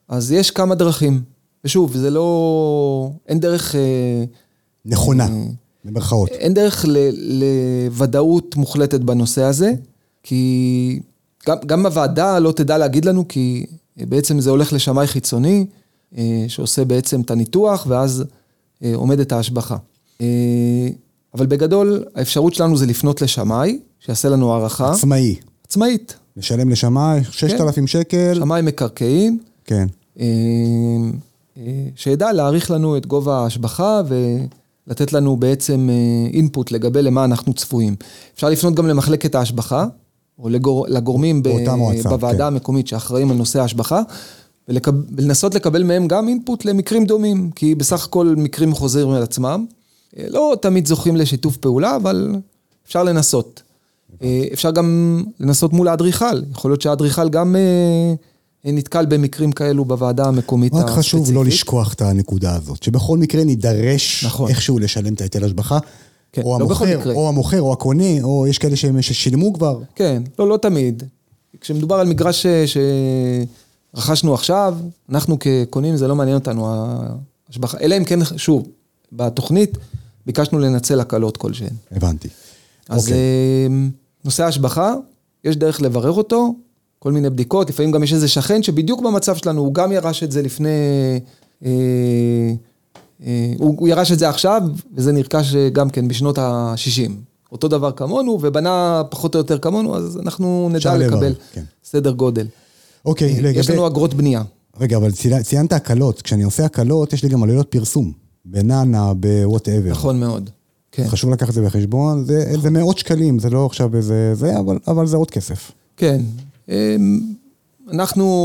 אז יש כמה דרכים. ושוב, זה לא... אין דרך... נכונה, במרכאות. אין דרך לוודאות מוחלטת בנושא הזה, כי גם, גם הוועדה לא תדע להגיד לנו, כי בעצם זה הולך לשמאי חיצוני, שעושה בעצם את הניתוח, ואז עומדת ההשבחה. אבל בגדול, האפשרות שלנו זה לפנות לשמאי, שיעשה לנו הערכה. עצמאי. עצמאית. לשלם לשמאי, שישת אלפים שקל. שמאי מקרקעין. כן. שידע להעריך לנו את גובה ההשבחה ולתת לנו בעצם אינפוט לגבי למה אנחנו צפויים. אפשר לפנות גם למחלקת ההשבחה, או לגורמים בוועדה המקומית שאחראים על נושא ההשבחה, ולנסות לקבל מהם גם אינפוט למקרים דומים, כי בסך הכל מקרים חוזרים על עצמם. לא תמיד זוכים לשיתוף פעולה, אבל אפשר לנסות. אפשר גם לנסות מול האדריכל, יכול להיות שהאדריכל גם נתקל במקרים כאלו בוועדה המקומית הספציפית. רק חשוב לא לשכוח את הנקודה הזאת, שבכל מקרה נידרש איכשהו לשלם את היטל השבחה, או המוכר, או המוכר, או הקונה, או יש כאלה ששילמו כבר. כן, לא, לא תמיד. כשמדובר על מגרש שרכשנו עכשיו, אנחנו כקונים, זה לא מעניין אותנו, השבחה, אלא אם כן, שוב, בתוכנית, ביקשנו לנצל הקלות כלשהן. הבנתי. אז נושא ההשבחה, יש דרך לברר אותו, כל מיני בדיקות, לפעמים גם יש איזה שכן, שבדיוק במצב שלנו, הוא גם ירש את זה לפני, הוא ירש את זה עכשיו, וזה נרכש גם כן בשנות ה-שישים. אותו דבר כמונו, ובנה פחות או יותר כמונו, אז אנחנו נדע לקבל סדר גודל. אוקיי, יש לנו אגרות בנייה. רגע, אבל ציינת הקלות, כשאני עושה הקלות, יש לי גם עלויות פרסום, בננה, ב-whatever. נכון מאוד. כן. חשוב לקחת את זה בחשבון, זה, נכון. זה מאות שקלים, זה לא עכשיו איזה, זה, אבל, אבל זה עוד כסף. כן, אנחנו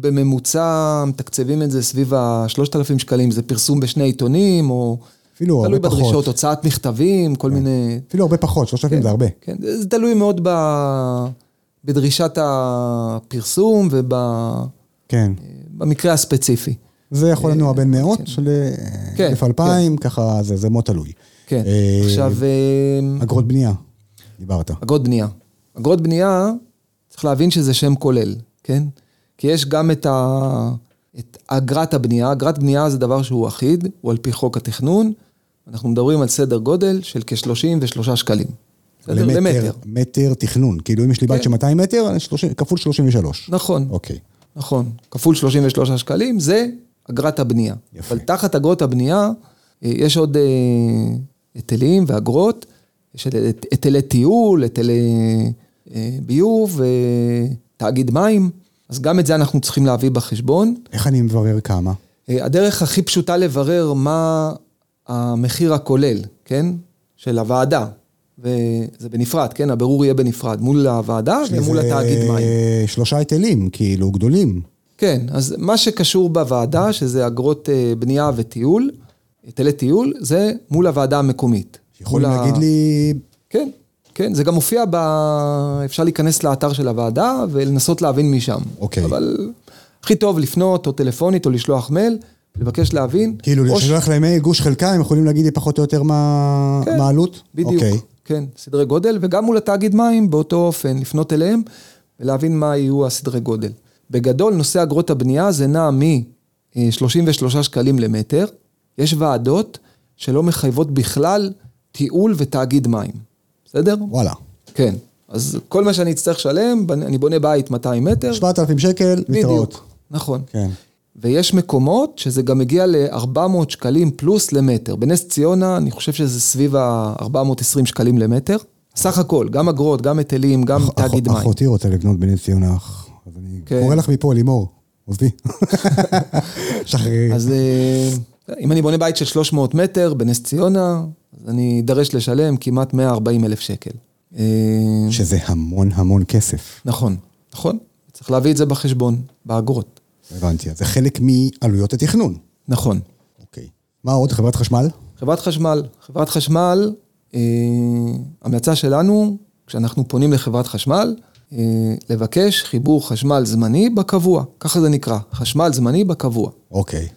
בממוצע מתקצבים את זה סביב ה-שלושת אלפים שקלים, זה פרסום בשני עיתונים, או אפילו תלוי בדרישות, פחות. הוצאת מכתבים, כל כן. מיני... אפילו הרבה פחות, שלושת אלפים כן, זה הרבה. כן, זה תלוי מאוד ב... בדרישת הפרסום, ובמקרה כן. הספציפי. זה יכול לנו הרבה מאות, לאלף אלפיים, ככה זה מאוד תלוי. כן, עכשיו... אגרות בנייה, דיברת. אגרות בנייה. אגרות בנייה, צריך להבין שזה שם כולל, כן? כי יש גם את אגרת הבנייה, אגרת בנייה זה דבר שהוא אחיד, הוא על פי חוק התכנון, אנחנו מדברים על סדר גודל של כ-שלושים ושלושה שקלים. למטר, מטר תכנון, כאילו אם יש לי בית של מאתיים מטר, כפול שלושים ושלוש. נכון. אוקיי. נכון, כפול שלושים ושלושה שקלים, זה אגרת הבנייה. יפה. אבל תחת אגרות הבנייה, יש עוד היטלים ואגרות, יש היטלי טיול, היטלי ביוב, תאגיד מים, אז גם את זה אנחנו צריכים להביא בחשבון. איך אני מברר כמה? הדרך הכי פשוטה לברר מה המחיר הכולל, כן? של הוועדה. וזה בנפרד, כן? הבירור יהיה בנפרד, מול הוועדה ומול התאגיד מים. שלושה היטלים, כאילו גדולים. כן, אז מה שקשור בוועדה, שזה אגרות בנייה וטיול, היטלי טיול, זה מול הוועדה המקומית. יכולים להגיד לי... כן, כן, זה גם מופיע ב... אפשר להיכנס לאתר של הוועדה, ולנסות להבין משם. אוקיי. אבל הכי טוב לפנות, או טלפונית, או לשלוח מייל, לבקש להבין. כאילו, לשלוח לימי גוש חלקה, הם יכולים להגיד לי פחות או יותר מה העלות? בדיוק. כן, סדרי גודל, וגם מול התאגיד מים, באותו אופן, לפנות אליהם, ולהבין מה יהיו הסדרי גודל. בגדול, נושא אגרות הבנייה, זה נע מ-שלושים ושלושה שקלים למטר, יש ועדות שלא מחייבות בכלל טיול ותאגיד מים. בסדר? וואלה. כן. אז כל מה שאני אצטרך שלם, אני בונה בית מאתיים מטר. שבעת אלפים שקל, מתראות. נכון. כן. ויש מקומות שזה גם מגיע ל-ארבע מאות שקלים פלוס למטר. בנס ציונה, אני חושב שזה סביב ה-ארבע מאות ועשרים שקלים למטר. סך הכל, גם אגרות, גם היטלים, גם תאגיד מים. אחותי רוצה לבנות בנס ציונה, אז אני קורא לך מפה, לימור, עוזבי. שחררי. אז אם אני בונה בית של שלוש מאות מטר בנס ציונה, אז אני דרש לשלם כמעט מאה וארבעים אלף שקל. שזה המון המון כסף. נכון, נכון. צריך להביא את זה בחשבון, באגרות. הבנתי, זה חלק מעלויות התכנון. נכון. אוקיי. מה עוד? חברת חשמל? חברת חשמל. חברת חשמל, אה, המצע שלנו, כשאנחנו פונים לחברת חשמל, אה, לבקש חיבור חשמל זמני בקבוע. ככה זה נקרא, חשמל זמני בקבוע. אוקיי.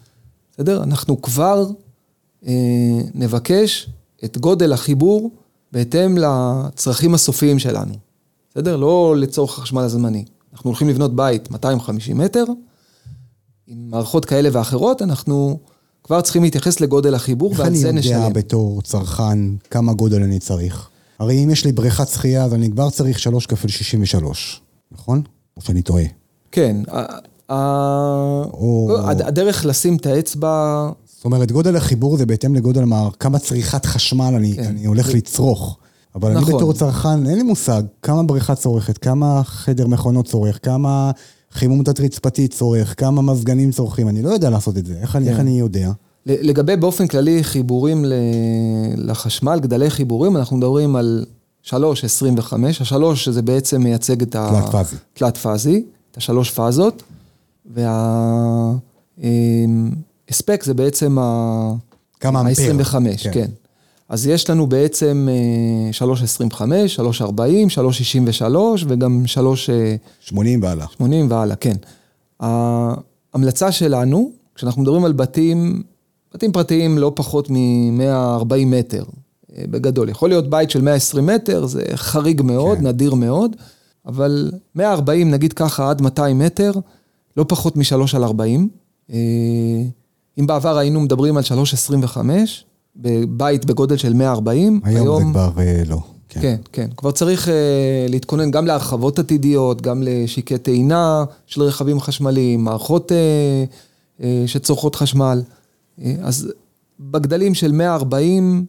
בסדר? אנחנו כבר אה, נבקש את גודל החיבור בהתאם לצרכים הסופיים שלנו. בסדר? לא לצורך החשמל הזמני. אנחנו הולכים לבנות בית מאתיים וחמישים מטר, עם מערכות כאלה ואחרות, אנחנו כבר צריכים להתייחס לגודל החיבור, ועל זה נשלם. איך אני יודע בתור צרכן, כמה גודל אני צריך? הרי אם יש לי בריכת שחייה, אז אני כבר צריך שלוש כפל שישים ושלוש, נכון? או שאני טועה. כן. הדרך לשים את האצבע... זאת אומרת, גודל החיבור זה בהתאם לגודל, כמה צריכת חשמל אני הולך לצרוך. אבל אני בתור צרכן, אין לי מושג, כמה בריכה צורכת, כמה חדר מכונות צורך, כמה... חימום תת-רצפתי צורך, כמה מזגנים צורכים, אני לא יודע לעשות את זה, איך, כן. אני, איך אני יודע? לגבי באופן כללי חיבורים לחשמל, גדלי חיבורים, אנחנו מדברים על שלוש עשרים וחמש, השלוש זה בעצם מייצג את התלת פאזי, את השלוש פאזות, והאספק זה בעצם ה-עשרים וחמש, כן. כן. אז יש לנו בעצם שלוש עשרים וחמש, שלוש ארבעים, שלוש שישים ושלוש, וגם שלוש שמונים ועלה. שמונים ועלה, כן. ההמלצה שלנו, כשאנחנו מדברים על בתים, בתים פרטיים לא פחות מ-מאה וארבעים מטר, בגדול. יכול להיות בית של מאה ועשרים מטר, זה חריג מאוד, כן. נדיר מאוד, אבל מאה וארבעים, נגיד ככה, עד מאתיים מטר, לא פחות מ-שלוש על ארבעים. אם בעבר היינו מדברים על שלוש עשרים וחמש, בבית בגודל של מאה וארבעים. היום, היום זה כבר לא. כן, כן. כן. כבר צריך uh, להתכונן גם להרחבות עתידיות, גם לשיקי טעינה של רכבים חשמליים, מערכות uh, uh, שצורכות חשמל. Uh, אז בגדלים של מאה וארבעים...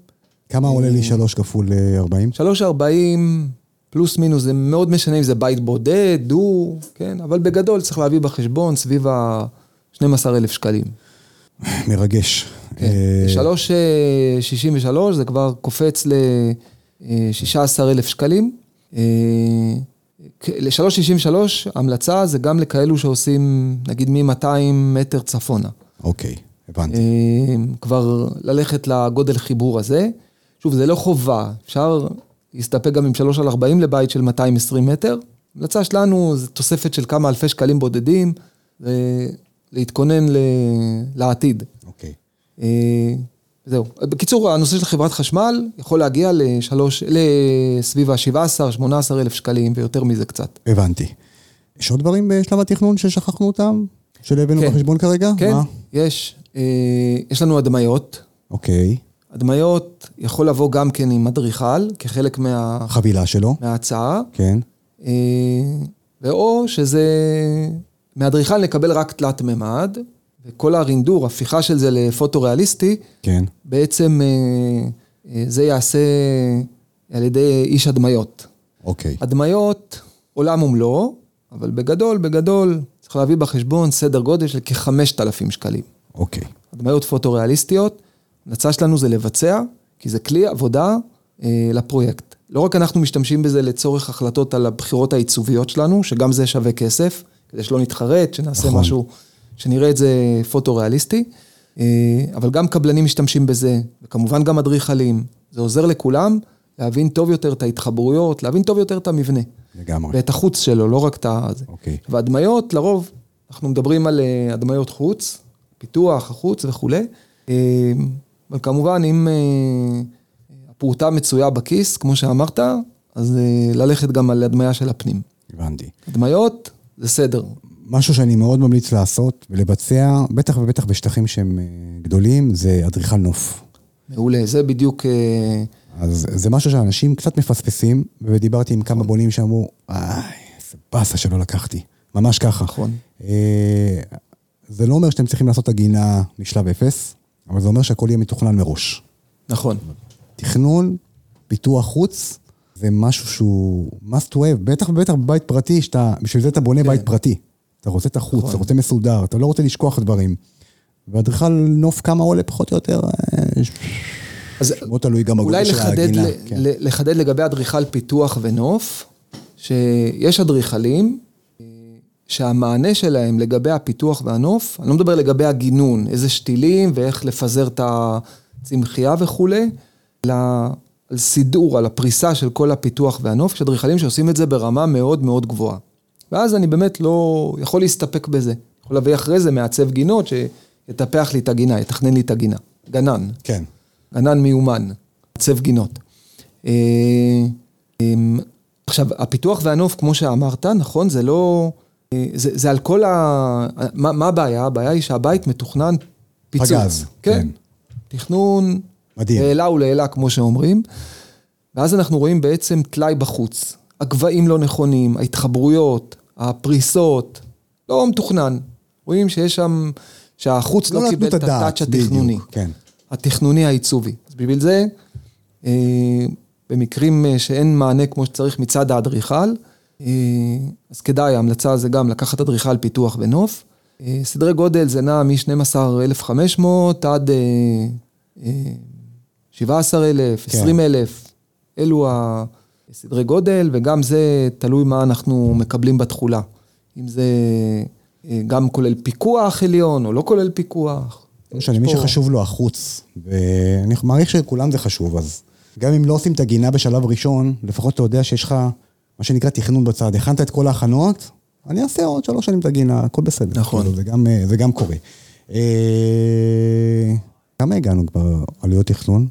כמה uh, עולה לי שלוש כפול ארבעים? שלוש ארבעים פלוס מינוס, זה מאוד משנה אם זה בית בודד, דו, כן? אבל בגדול צריך להביא בחשבון סביב ה-שנים עשר אלף שקלים. מרגש. שלוש שישים ושלוש זה כבר קופץ ל-שישה עשר אלף שקלים. ל-שלוש שישים ושלוש המלצה זה גם לכאלו שעושים נגיד מ-מאתיים מטר צפונה. אוקיי, הבנתי. כבר ללכת לגודל חיבור הזה. שוב, זה לא חובה. אפשר להסתפק גם עם שלוש על ארבעים לבית של מאתיים ועשרים מטר. המלצה שלנו זה תוספת של כמה אלפי שקלים בודדים. זה... להתכונן לעתיד. אוקיי. זהו. בקיצור, הנושא של חברת חשמל יכול להגיע לסביב ה-שבע עשרה שמונה עשרה אלף שקלים, ויותר מזה קצת. הבנתי. יש עוד דברים בשלב התכנון ששכחנו אותם? שלא הבאנו בחשבון כרגע? כן, יש. יש לנו הדמיות. אוקיי. הדמיות יכול לבוא גם כן עם מדריכל, כחלק מה... חבילה שלו. מההצעה. כן. ואו שזה... מהדריכל נקבל רק תלת ממד, וכל הרינדור, הפיכה של זה לפוטו-ריאליסטי, כן. בעצם זה יעשה על ידי איש הדמיות. אוקיי. הדמיות, עולם ומלואו, אבל בגדול, בגדול, צריך להביא בחשבון סדר גודל של כ-חמשת אלפים שקלים. אוקיי. הדמיות פוטו-ריאליסטיות, נצא שלנו זה לבצע, כי זה כלי עבודה אה, לפרויקט. לא רק אנחנו משתמשים בזה לצורך החלטות על הבחירות העיצוביות שלנו, שגם זה שווה כסף, כדי שלא נתחרט, שנעשה נכון. משהו, שנראה את זה פוטו-ריאליסטי, אבל גם קבלנים משתמשים בזה, וכמובן גם אדריכלים, זה עוזר לכולם להבין טוב יותר את ההתחברויות, להבין טוב יותר את המבנה. לגמרי. ואת החוץ שלו, לא רק את זה. אוקיי. והדמיות, לרוב, אנחנו מדברים על הדמיות חוץ, פיתוח, החוץ וכו'. אבל כמובן, אם הפעוטה מצויה בכיס, כמו שאמרת, אז ללכת גם על הדמיה של הפנים. הבנתי. הדמיות... זה סדר. משהו שאני מאוד ממליץ לעשות ולבצע, בטח ובטח בשטחים שהם גדולים, זה אדריכל נוף. מעולה, זה בדיוק... אז זה משהו שאנשים קצת מפספסים, ודיברתי עם כמה בונים שאמרו, איי, זה בסה שלא לקחתי. ממש ככה. נכון. זה לא אומר שאתם צריכים לעשות הגינה משלב אפס, אבל זה אומר שהכל יהיה מתוכנן מראש. נכון. תכנון, פיתוח חוץ, זה משהו שהוא must have, בטח ובטח בבית פרטי, שאתה, בשביל זה אתה בונה כן. בית פרטי. אתה רוצה את החוץ, נכון. אתה רוצה מסודר, אתה לא רוצה לשכוח דברים. והדריכל נוף כמה עולה פחות או יותר, אז שמות עלוי גם הגודל של ההגינה. אולי כן. לחדד לגבי הדריכל פיתוח ונוף, שיש הדריכלים, שהמענה שלהם לגבי הפיתוח והנוף, אני לא מדבר לגבי הגינון, איזה שתילים ואיך לפזר את הצמחייה וכו', אלא... על סידור, על הפריסה של כל הפיתוח והנוף, יש אדריכלים שעושים את זה ברמה מאוד מאוד גבוהה. ואז אני באמת לא יכול להסתפק בזה. יכול להביא אחרי זה מעצב גינות שיתפח לי את הגינה, יתכנן לי את הגינה. גנן. כן. גנן מיומן. מעצב גינות. עכשיו, הפיתוח והנוף, כמו שאמרת, נכון, זה לא... זה, זה על כל ה... מה, מה הבעיה? הבעיה היא שהבית מתוכנן פיצוץ. פגז. כן. כן. תכנון... לעילה ולעילה, כמו שאומרים. ואז אנחנו רואים בעצם תלאי בחוץ. הגבעים לא נכונים, ההתחברויות, הפריסות, לא מתוכנן. רואים שיש שם, שהחוץ לא, לא קיבל את הטאץ' התכנוני. כן. התכנוני העיצובי. אז בגלל זה, אה, במקרים שאין מענה כמו שצריך מצד האדריכל, אה, אז כדאי, ההמלצה זה גם לקחת אדריכל פיתוח ונוף. אה, סדרי גודל זה נע מ-שנים עשר אלף וחמש מאות עד... אה, אה, שבעה עשר אלף, כן. עשרים אלף, אלו הסדרי גודל, וגם זה תלוי מה אנחנו מקבלים בתחולה. אם זה גם כולל פיקוח עליון, או לא כולל פיקוח, לא משנה, מי שחשוב לו החוץ, ואני מעריך שכולם זה חשוב, אז גם אם לא עושים את הגינה בשלב ראשון, לפחות אתה יודע שיש לך מה שנקרא תכנון בצד, הכנת את כל ההכנות, אני אעשה עוד שלוש שנים את הגינה, הכל בסדר. נכון. זה גם, זה גם קורה. כמה הגענו כבר עלויות תכנון,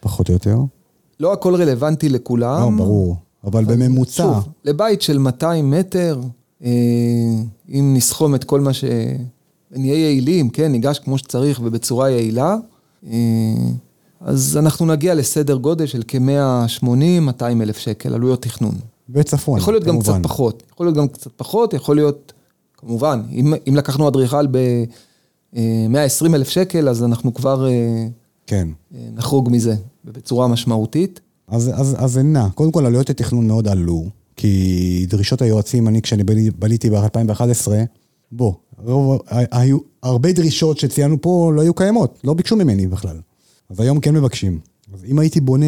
פחות או יותר? לא הכל רלוונטי לכולם. לא, ברור, אבל בממוצע. שוב, לבית של מאתיים מטר, אם נסכום את כל מה ש... נהיה יעילים, כן, ניגש כמו שצריך ובצורה יעילה, אז אנחנו נגיע לסדר גודל של כ-מאה שמונים מאתיים אלף שקל, עלויות תכנון. בצפון, יכול להיות כמובן. גם קצת פחות, יכול להיות גם קצת פחות, יכול להיות, כמובן, אם, אם לקחנו אדריכל ב-מאה ועשרים אלף שקל, אז אנחנו כבר כן. נחרוג מזה, בצורה משמעותית. אז, אז, אז אינה, קודם כל עלויות התכנון מאוד עלו, כי דרישות היועצים, אני כשאני בליתי ב-אלפיים ואחת עשרה, בוא, רוב, היו הרבה דרישות שציינו פה לא היו קיימות, לא ביקשו ממני בכלל. אז היום כן מבקשים. אז אם הייתי בונה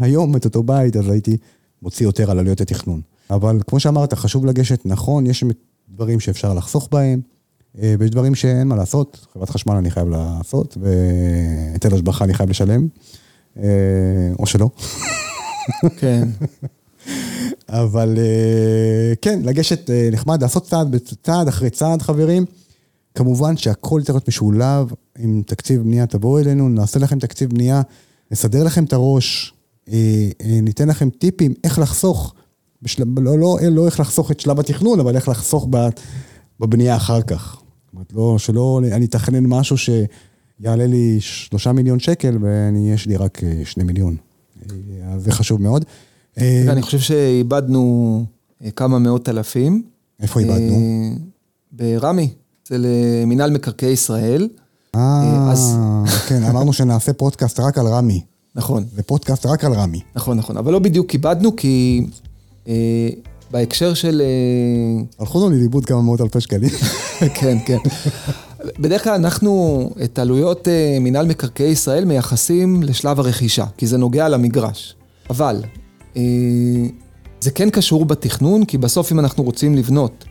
היום את אותו בית, אז הייתי מוציא יותר על עלויות התכנון. אבל כמו שאמרת, חשוב לגשת, נכון, יש דברים שאפשר לחסוך בהם, ויש דברים שאין מה לעשות, חברת חשמל אני חייב לעשות, והיטל השבחה אני חייב לשלם, או שלא. כן. אבל כן, לגשת נחמד, לעשות צעד, צעד אחרי צעד, חברים. כמובן שהכל צריך להיות משולב, עם תקציב בנייה תבואו אלינו, נעשה לכם תקציב בנייה, נסדר לכם את הראש, ניתן לכם טיפים איך לחסוך, בשלב, לא, לא, לא איך לחסוך את שלב התכנון, אבל איך לחסוך בבנייה אחר כך. זאת אומרת, לא, שלא, אני אתכנן משהו שיעלה לי שלושה מיליון שקל, ויש לי רק שני מיליון. אז זה חשוב מאוד. אני חושב שאיבדנו כמה מאות אלפים. איפה איבדנו? ברמי, אצל מנהל מקרקעי ישראל. אה, כן, אמרנו שנעשה פודקאסט רק על רמי. נכון. זה פודקאסט רק על רמי. נכון, נכון, אבל לא בדיוק איבדנו, כי בהקשר של... הלכו לנו לאיבוד כמה מאות אלפי שקלים. כן, כן. בדרך כלל אנחנו את עלויות מנהל מקרקעי ישראל מייחסים לשלב הרכישה, כי זה נוגע למגרש. אבל... זה כן קשור בתכנון, כי בסוף אם אנחנו רוצים לבנות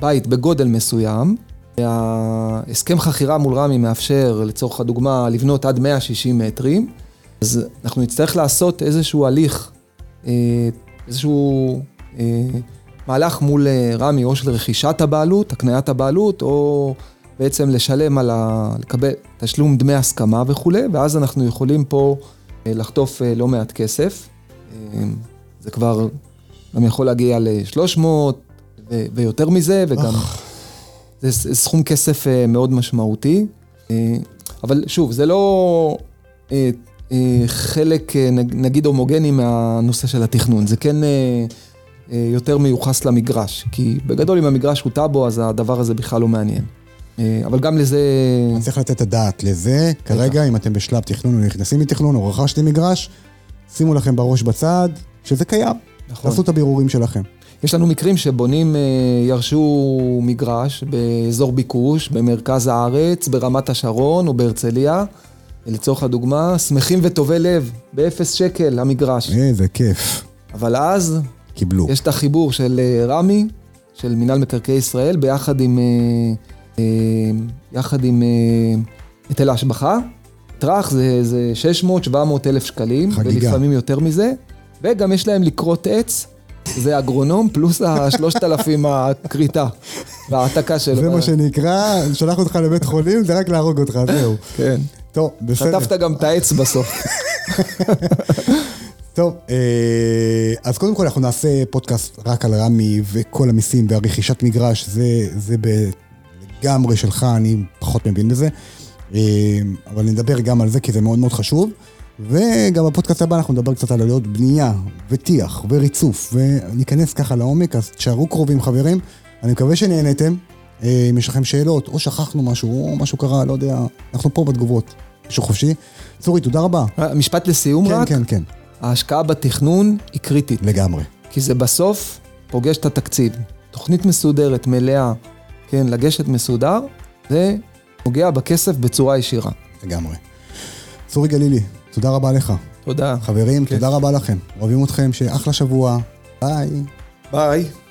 בית בגודל מסוים, הסכם חכירה מול רמי מאפשר לצורך הדוגמה לבנות עד מאה ושישים מטרים, אז אנחנו נצטרך לעשות איזשהו הליך, איזשהו מהלך מול רמי או של רכישת הבעלות, הקניית הבעלות, או בעצם לשלם על ה... לקבל תשלום דמי הסכמה וכו', ואז אנחנו יכולים פה לחטוף לא מעט כסף. זה כבר גם יכול להגיע ל-שלוש מאות ויותר מזה, וגם זה סכום כסף מאוד משמעותי. אבל שוב, זה לא חלק, נגיד, הומוגני מהנושא של התכנון. זה כן יותר מיוחס למגרש, כי בגדול אם המגרש הוא טאבו, אז הדבר הזה בכלל לא מעניין. אבל גם לזה... אני צריך לתת את הדעת לזה. כרגע, אם אתם בשלב תכנון ונכנסים מתכנון או רכשתם מגרש, שימו לכם בראש בצד, שזה קיים. נכון. תעשו את הבירורים שלכם. יש לנו מקרים שבונים ירשו מגרש באזור ביקוש, במרכז הארץ, ברמת השרון או בהרצליה. לצורך הדוגמה, שמחים וטובי לב, באפס שקל המגרש. איזה כיף. אבל אז... קיבלו. יש את החיבור של רמי, של מינהל מקרקעי ישראל, ביחד עם... יחד עם... היטל ההשבחה. טרח זה, זה שש מאות שבע מאות אלף שקלים, חגיגה. ולפעמים יותר מזה, וגם יש להם לקרות עץ, זה אגרונום פלוס ה-שלושת אלפים הקריטה, וההעתקה שלו. זה מה שנקרא, שלח אותך לבית חולים, זה רק להרוג אותך, זהו. כן. טוב, בסדר. חטפת גם את העץ בסוף. טוב, אז קודם כל אנחנו נעשה פודקאסט רק על רמי, וכל המיסים והרכישת מגרש, זה, זה בגמרי שלך, אני פחות מבין בזה. אבל נדבר גם על זה כי זה מאוד מאוד חשוב, וגם בפודקאסט הבא אנחנו נדבר קצת על עלויות בנייה וטיח וריצוף, וניכנס ככה לעומק. אז תשארו קרובים, חברים, אני מקווה שנהנתם. אם יש לכם שאלות או שכחנו משהו או משהו קרה, לא יודע, אנחנו פה בתגובות, משהו חופשי. צורי, תודה רבה. משפט לסיום. כן, רק כן, כן. ההשקעה בתכנון היא קריטית לגמרי, כי זה בסוף פוגש את התקציב. תוכנית מסודרת מלאה, כן, לגשת מסודר, זה נוגע בכסף בצורה ישירה. לגמרי. צורי גלילי, תודה רבה לך. תודה. חברים, okay. תודה רבה לכם. אוהבים אתכם, שאחלה שבוע. ביי. ביי.